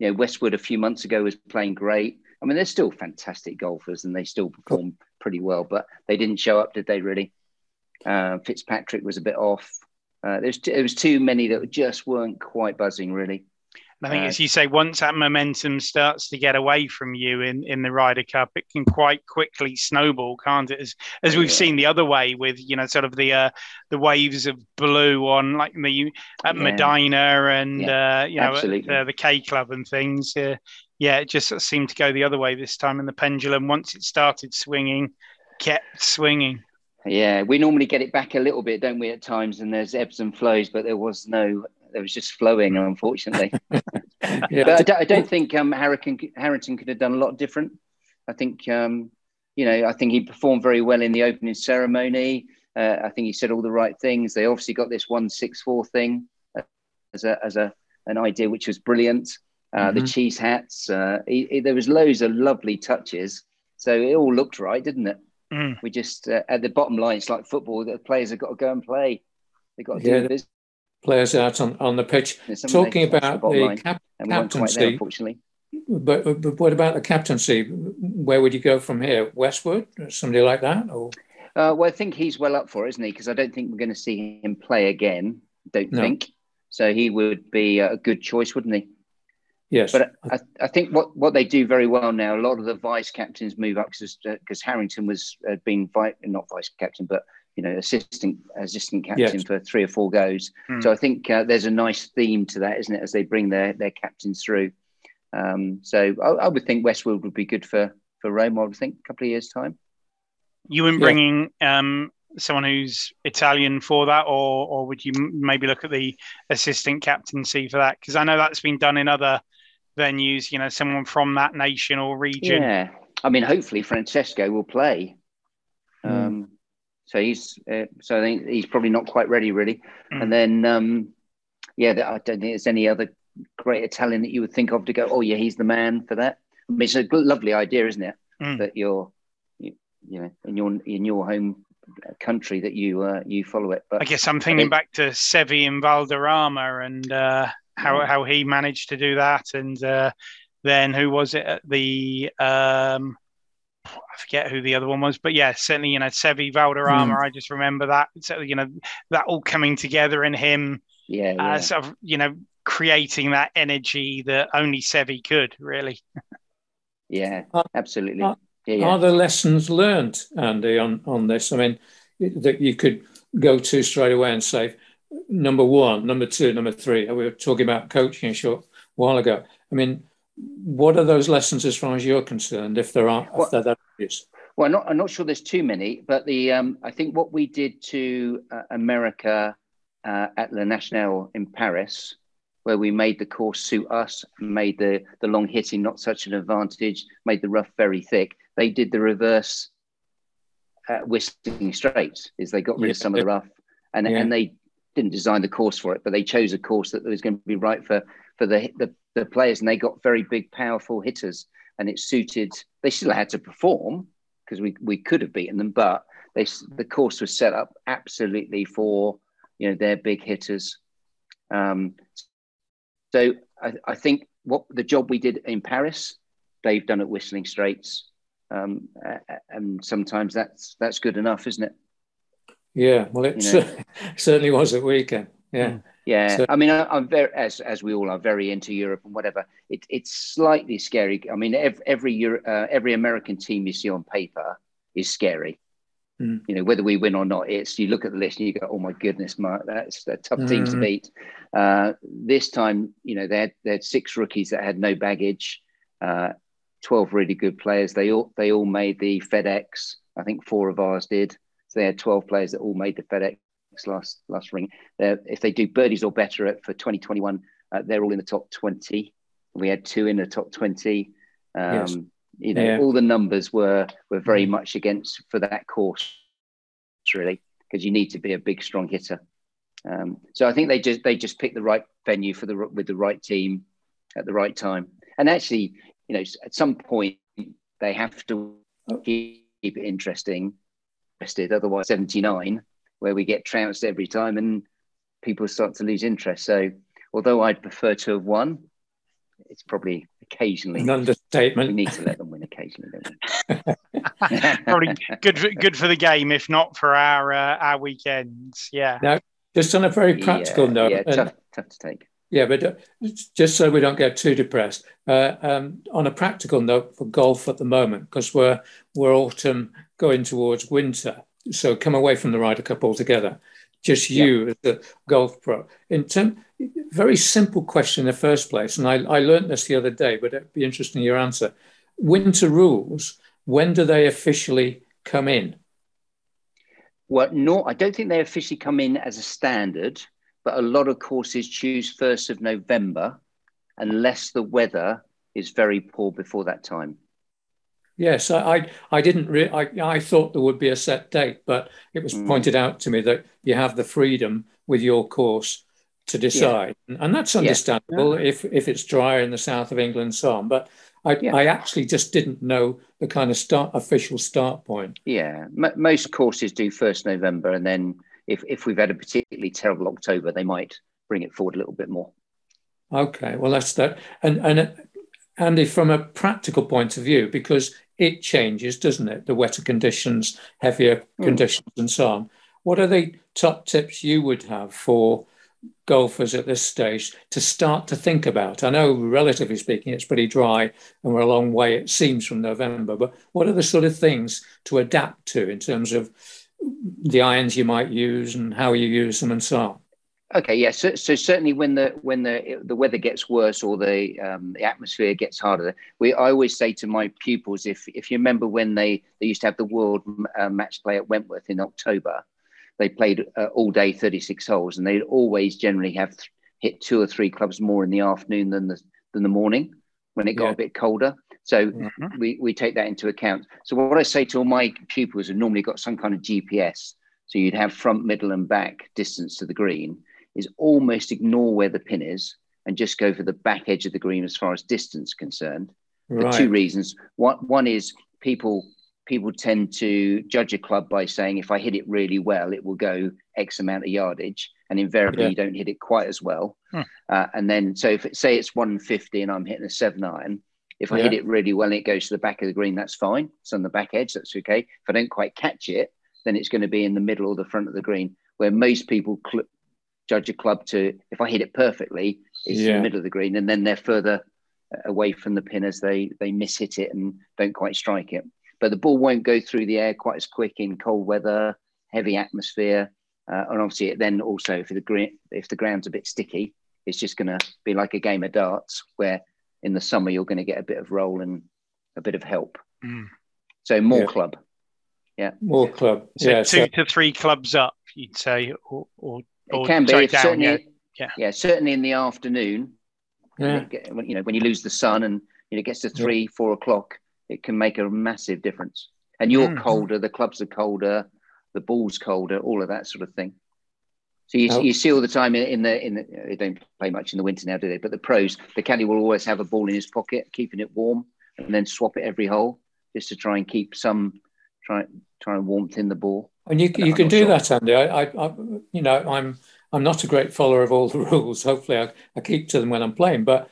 You know, Westwood a few months ago was playing great. I mean, they're still fantastic golfers and they still perform pretty well, but they didn't show up, did they? Really, Fitzpatrick was a bit off. There was too many that just weren't quite buzzing, really. I think, as you say, once that momentum starts to get away from you in the Ryder Cup, it can quite quickly snowball, can't it? As we've seen the other way with, you know, sort of the waves of blue on like at Medina and, you know, at the K Club and things. It just sort of seemed to go the other way this time. And the pendulum, once it started swinging, kept swinging. Yeah, we normally get it back a little bit, don't we, at times? And there's ebbs and flows, but there was just flowing, unfortunately. But I don't think Harrington could have done a lot different. I think, you know, I think he performed very well in the opening ceremony. I think he said all the right things. They obviously got this 164 thing as an idea, which was brilliant. The cheese hats. There was loads of lovely touches. So it all looked right, didn't it? Mm. We just, at the bottom line, it's like football. The players have got to go and play. They've got to do this. Players out on the pitch. Talking about the captaincy, unfortunately. But what about the captaincy? Where would you go from here? Westwood, somebody like that, or? Well, I think he's well up for it, isn't he? Because I don't think we're going to see him play again. Don't think. So he would be a good choice, wouldn't he? Yes. But I think what they do very well now, a lot of the vice captains move up because Harrington was assistant captain for 3 or 4 goes. Mm. So I think there's a nice theme to that, isn't it? As they bring their captains through. So I would think Westwood would be good for Rome, I would think, a couple of years' time. You wouldn't bring someone who's Italian for that, or would you maybe look at the assistant captaincy for that? Because I know that's been done in other venues, you know, someone from that nation or region. Yeah, I mean, hopefully Francesco will play. So so I think he's probably not quite ready, really. Mm. And then, I don't think there's any other great Italian that you would think of to go, oh yeah, he's the man for that. I mean, it's a lovely idea, isn't it? Mm. That you're in your home country that you follow it. But I guess I'm thinking back to Seve and Valderrama and how he managed to do that, and then who was it at the I forget who the other one was, but yeah, certainly, you know, Seve, Valderrama. I just remember that, so, you know, that all coming together in him, sort of, you know, creating that energy that only Seve could, really. Yeah, absolutely. Are there lessons learned, Andy, on this? I mean, that you could go to straight away and say, number 1, number 2, number 3. We were talking about coaching a short while ago. I mean, what are those lessons as far as you're concerned, if there are? Well, I'm not sure there's too many, but I think what we did to America at La Nationale in Paris, where we made the course suit us, made the long hitting not such an advantage, made the rough very thick. They did the reverse Whistling Straits, is they got rid of some of the rough, and they didn't design the course for it, but they chose a course that was going to be right for the players, and they got very big, powerful hitters, and it suited. They still had to perform because we could have beaten them, but the course was set up absolutely for, you know, their big hitters. So I think what the job we did in Paris, they've done at Whistling Straits, and sometimes that's good enough, isn't it? Yeah, well, it certainly was at weekend. Yeah, yeah. So, I mean, I'm very, as we all are, very into Europe and whatever. It's slightly scary. I mean, every American team you see on paper is scary. Mm. You know, whether we win or not, you look at the list and you go, "Oh my goodness, Mark, that's a tough team to beat." This time, you know, they had 6 rookies that had no baggage, 12 really good players. They all made the FedEx. I think 4 of ours did. So they had 12 players that all made the FedEx last ring. If they do birdies or better for 2021, they're all in the top 20. We had 2 in the top 20. You know, all the numbers were very much against for that course, really, because you need to be a big, strong hitter. So I think they just picked the right venue with the right team at the right time. And actually, you know, at some point they have to keep it interested. Otherwise, 79, where we get trounced every time, and people start to lose interest. So, although I'd prefer to have won, it's probably occasionally an understatement. We need to let them win occasionally, don't we? Probably good for the game, if not for our weekends. Yeah. Now, just on a very practical note, tough to take. Yeah, but just so we don't get too depressed, on a practical note for golf at the moment, because we're autumn going towards winter, so come away from the Ryder Cup altogether. Just you as a golf pro. Very simple question in the first place, and I learned this the other day, but it'd be interesting your answer. Winter rules, when do they officially come in? Well, no, I don't think they officially come in as a standard, but a lot of courses choose 1st of November, unless the weather is very poor before that time. Yes, I didn't. I thought there would be a set date, but it was pointed out to me that you have the freedom with your course to decide, and that's understandable if it's drier in the south of England, and so on. But I actually just didn't know the kind of official start point. Yeah, most courses do 1st November, and then if we've had a particularly terrible October, they might bring it forward a little bit more. Okay, well that's that, and. Andy, from a practical point of view, because it changes, doesn't it? The wetter conditions, heavier conditions and so on. What are the top tips you would have for golfers at this stage to start to think about? I know, relatively speaking, it's pretty dry and we're a long way, it seems, from November, but what are the sort of things to adapt to in terms of the irons you might use and how you use them and so on? Okay, yeah. So certainly when the weather gets worse or the atmosphere gets harder, I always say to my pupils, if you remember when they used to have the World Match Play at Wentworth in October, they played all day 36 holes, and they'd always generally have hit two or three clubs more in the afternoon than the morning when it got a bit colder. So we take that into account. So what I say to all my pupils who normally got some kind of GPS, so you'd have front, middle and back distance to the green, is almost ignore where the pin is and just go for the back edge of the green as far as distance concerned. Right. For two reasons. One is people tend to judge a club by saying, if I hit it really well, it will go X amount of yardage, and invariably you don't hit it quite as well. And then, so if say it's 150 and I'm hitting a 7-iron, if I hit it really well and it goes to the back of the green, that's fine. It's on the back edge, that's okay. If I don't quite catch it, then it's going to be in the middle or the front of the green, where most people judge a club to, if I hit it perfectly, it's in the middle of the green, and then they're further away from the pin as they mishit it and don't quite strike it. But the ball won't go through the air quite as quick in cold weather, heavy atmosphere, and obviously it then also, if the ground's a bit sticky, it's just going to be like a game of darts, where in the summer you're going to get a bit of roll and a bit of help. So more club, more club. So two to three clubs up, you'd say, or it can be certainly in the afternoon. When you lose the sun and it gets to 3-4 o'clock. It can make a massive difference. And you're colder, the clubs are colder, the ball's colder, all of that sort of thing. So you see all the time in the they don't play much in the winter now, do they? But the pros, the caddy will always have a ball in his pocket, keeping it warm, and then swap it every hole just to try and keep try and warmth in the ball. And you can do that, Andy. I I'm not a great follower of all the rules. Hopefully I keep to them when I'm playing, but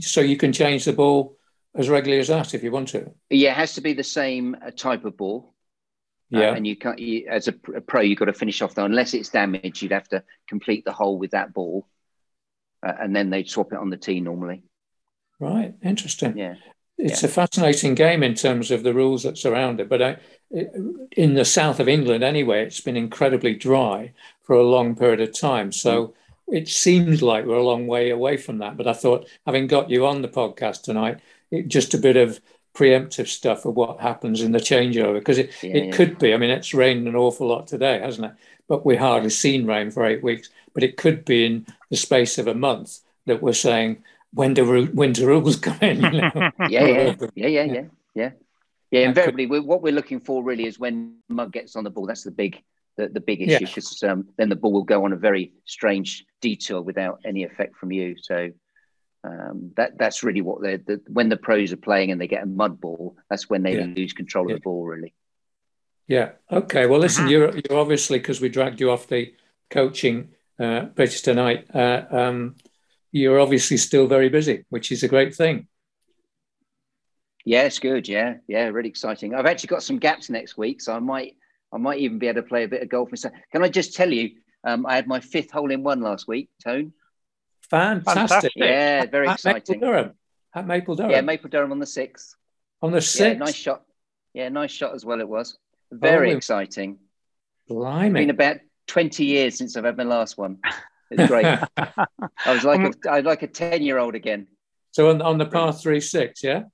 so you can change the ball as regularly as that, if you want to. Yeah, it has to be the same type of ball. Yeah, and you can't. As a pro, you've got to finish off though. Unless it's damaged, you'd have to complete the hole with that ball, and then they'd swap it on the tee normally. Right, interesting. Yeah, it's a fascinating game in terms of the rules that surround it. But in the south of England, anyway, it's been incredibly dry for a long period of time. So. It seems like we're a long way away from that. But I thought, having got you on the podcast tonight, just a bit of preemptive stuff of what happens in the changeover, because it could be. I mean, it's rained an awful lot today, hasn't it? But we hardly seen rain for 8 weeks. But it could be in the space of a month that we're saying, when do winter rules come in? You know? Yeah. Invariably, what we're looking for really is when mud gets on the ball. That's the big issue, because then the ball will go on a very strange detour without any effect from you. So. That's really what when the pros are playing and they get a mud ball, that's when they lose control of the ball, really. Yeah. Okay. Well, listen, you're obviously, because we dragged you off the coaching pitch tonight, you're obviously still very busy, which is a great thing. Yeah, it's good. Yeah. Yeah. Really exciting. I've actually got some gaps next week, so I might even be able to play a bit of golf myself. Can I just tell you, I had my 5th hole-in-one last week, Tone. Fantastic. Yeah, very exciting. At Maple Durham. Yeah, Maple Durham on the 6th. On the 6th? Yeah, nice shot. Yeah, nice shot as well it was. Very exciting. Blimey. It's been about 20 years since I've had my last one. It's great. I was like a 10-year-old again. So on the par 3-6, yeah?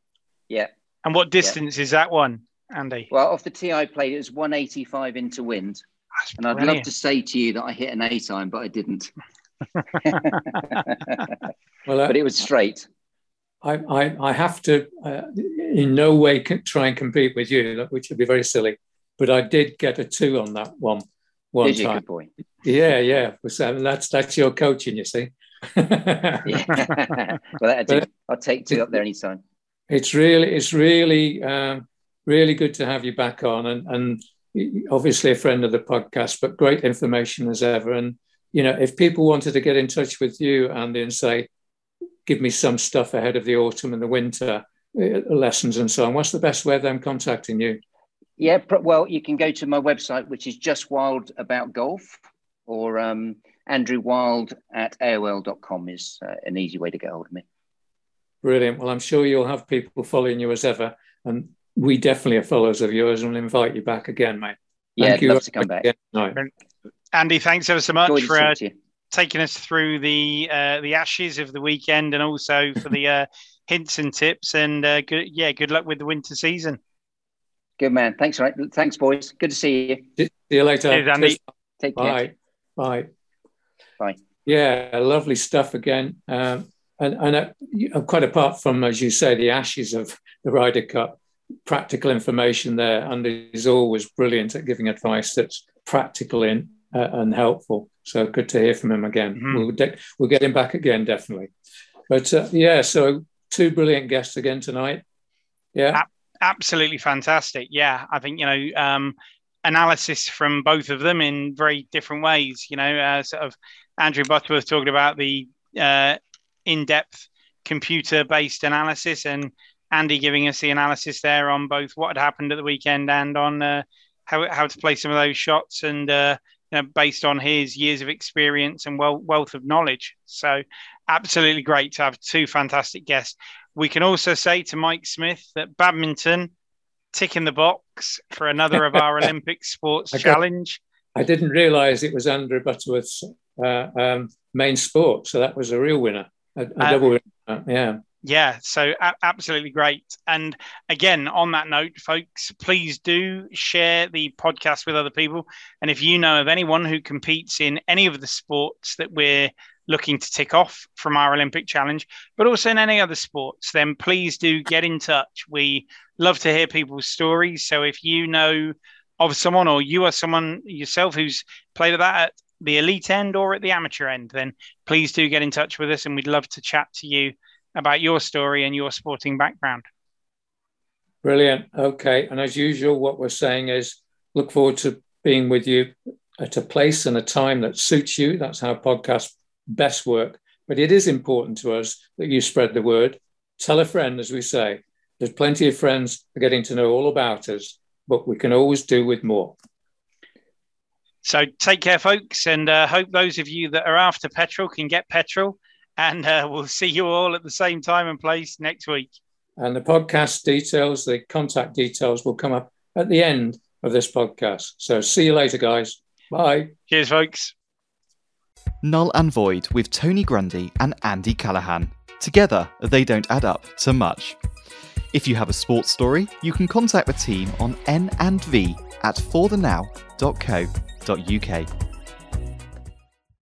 Yeah. And what distance is that one, Andy? Well, off the tee I played, it was 185 into wind. That's brilliant. I'd love to say to you that I hit an 8-iron, but I didn't. Well, but it was straight. I have to in no way try and compete with you, which would be very silly, but I did get a 2 on that one did time. You, good boy. Yeah that's your coaching, you see. I'll take 2 up there anytime. It's really good to have you back on, and obviously a friend of the podcast, but great information as ever. And if people wanted to get in touch with you, Andy, and say, give me some stuff ahead of the autumn and the winter lessons and so on, what's the best way of them contacting you? Yeah, well, you can go to my website, which is Just Wild About Golf, or andrewwild@aol.com is an easy way to get hold of me. Brilliant. Well, I'm sure you'll have people following you as ever. And we definitely are followers of yours, and we'll invite you back again, mate. Thank you. Love to come back. Andy, thanks ever so much for taking us through the ashes of the weekend, and also for the hints and tips. And good luck with the winter season. Good man. Thanks, right? Thanks, boys. Good to see you. See you later. Cheers, Andy. Take care. Bye. Bye. Yeah, lovely stuff again. And quite apart from, as you say, the ashes of the Ryder Cup, practical information there. Andy is always brilliant at giving advice that's practical and helpful. So good to hear from him again. Mm-hmm. We'll get him back again, definitely. But so two brilliant guests again tonight. Yeah. Absolutely fantastic. Yeah, I think, analysis from both of them in very different ways. Sort of Andrew Butterworth talking about the in-depth computer-based analysis, and Andy giving us the analysis there on both what had happened at the weekend and on how to play some of those shots, and based on his years of experience and wealth of knowledge. So absolutely great to have two fantastic guests. We can also say to Mike Smith that badminton, tick in the box for another of our Olympic sports challenge. I didn't realise it was Andrew Butterworth's main sport, so that was a real winner, a double winner, yeah. Yeah, so absolutely great. And again, on that note, folks, please do share the podcast with other people. And if you know of anyone who competes in any of the sports that we're looking to tick off from our Olympic challenge, but also in any other sports, then please do get in touch. We love to hear people's stories. So if you know of someone, or you are someone yourself who's played at that at the elite end or at the amateur end, then please do get in touch with us, and we'd love to chat to you about your story and your sporting background. Brilliant. Okay. And as usual, what we're saying is look forward to being with you at a place and a time that suits you. That's how podcasts best work. But it is important to us that you spread the word. Tell a friend, as we say. There's plenty of friends getting to know all about us, but we can always do with more. So take care, folks, and hope those of you that are after petrol can get petrol. And we'll see you all at the same time and place next week. And the podcast details, the contact details, will come up at the end of this podcast. So see you later, guys. Bye. Cheers, folks. Null and Void with Tony Grundy and Andy Callaghan. Together, they don't add up to much. If you have a sports story, you can contact the team on nandv@forthenow.co.uk.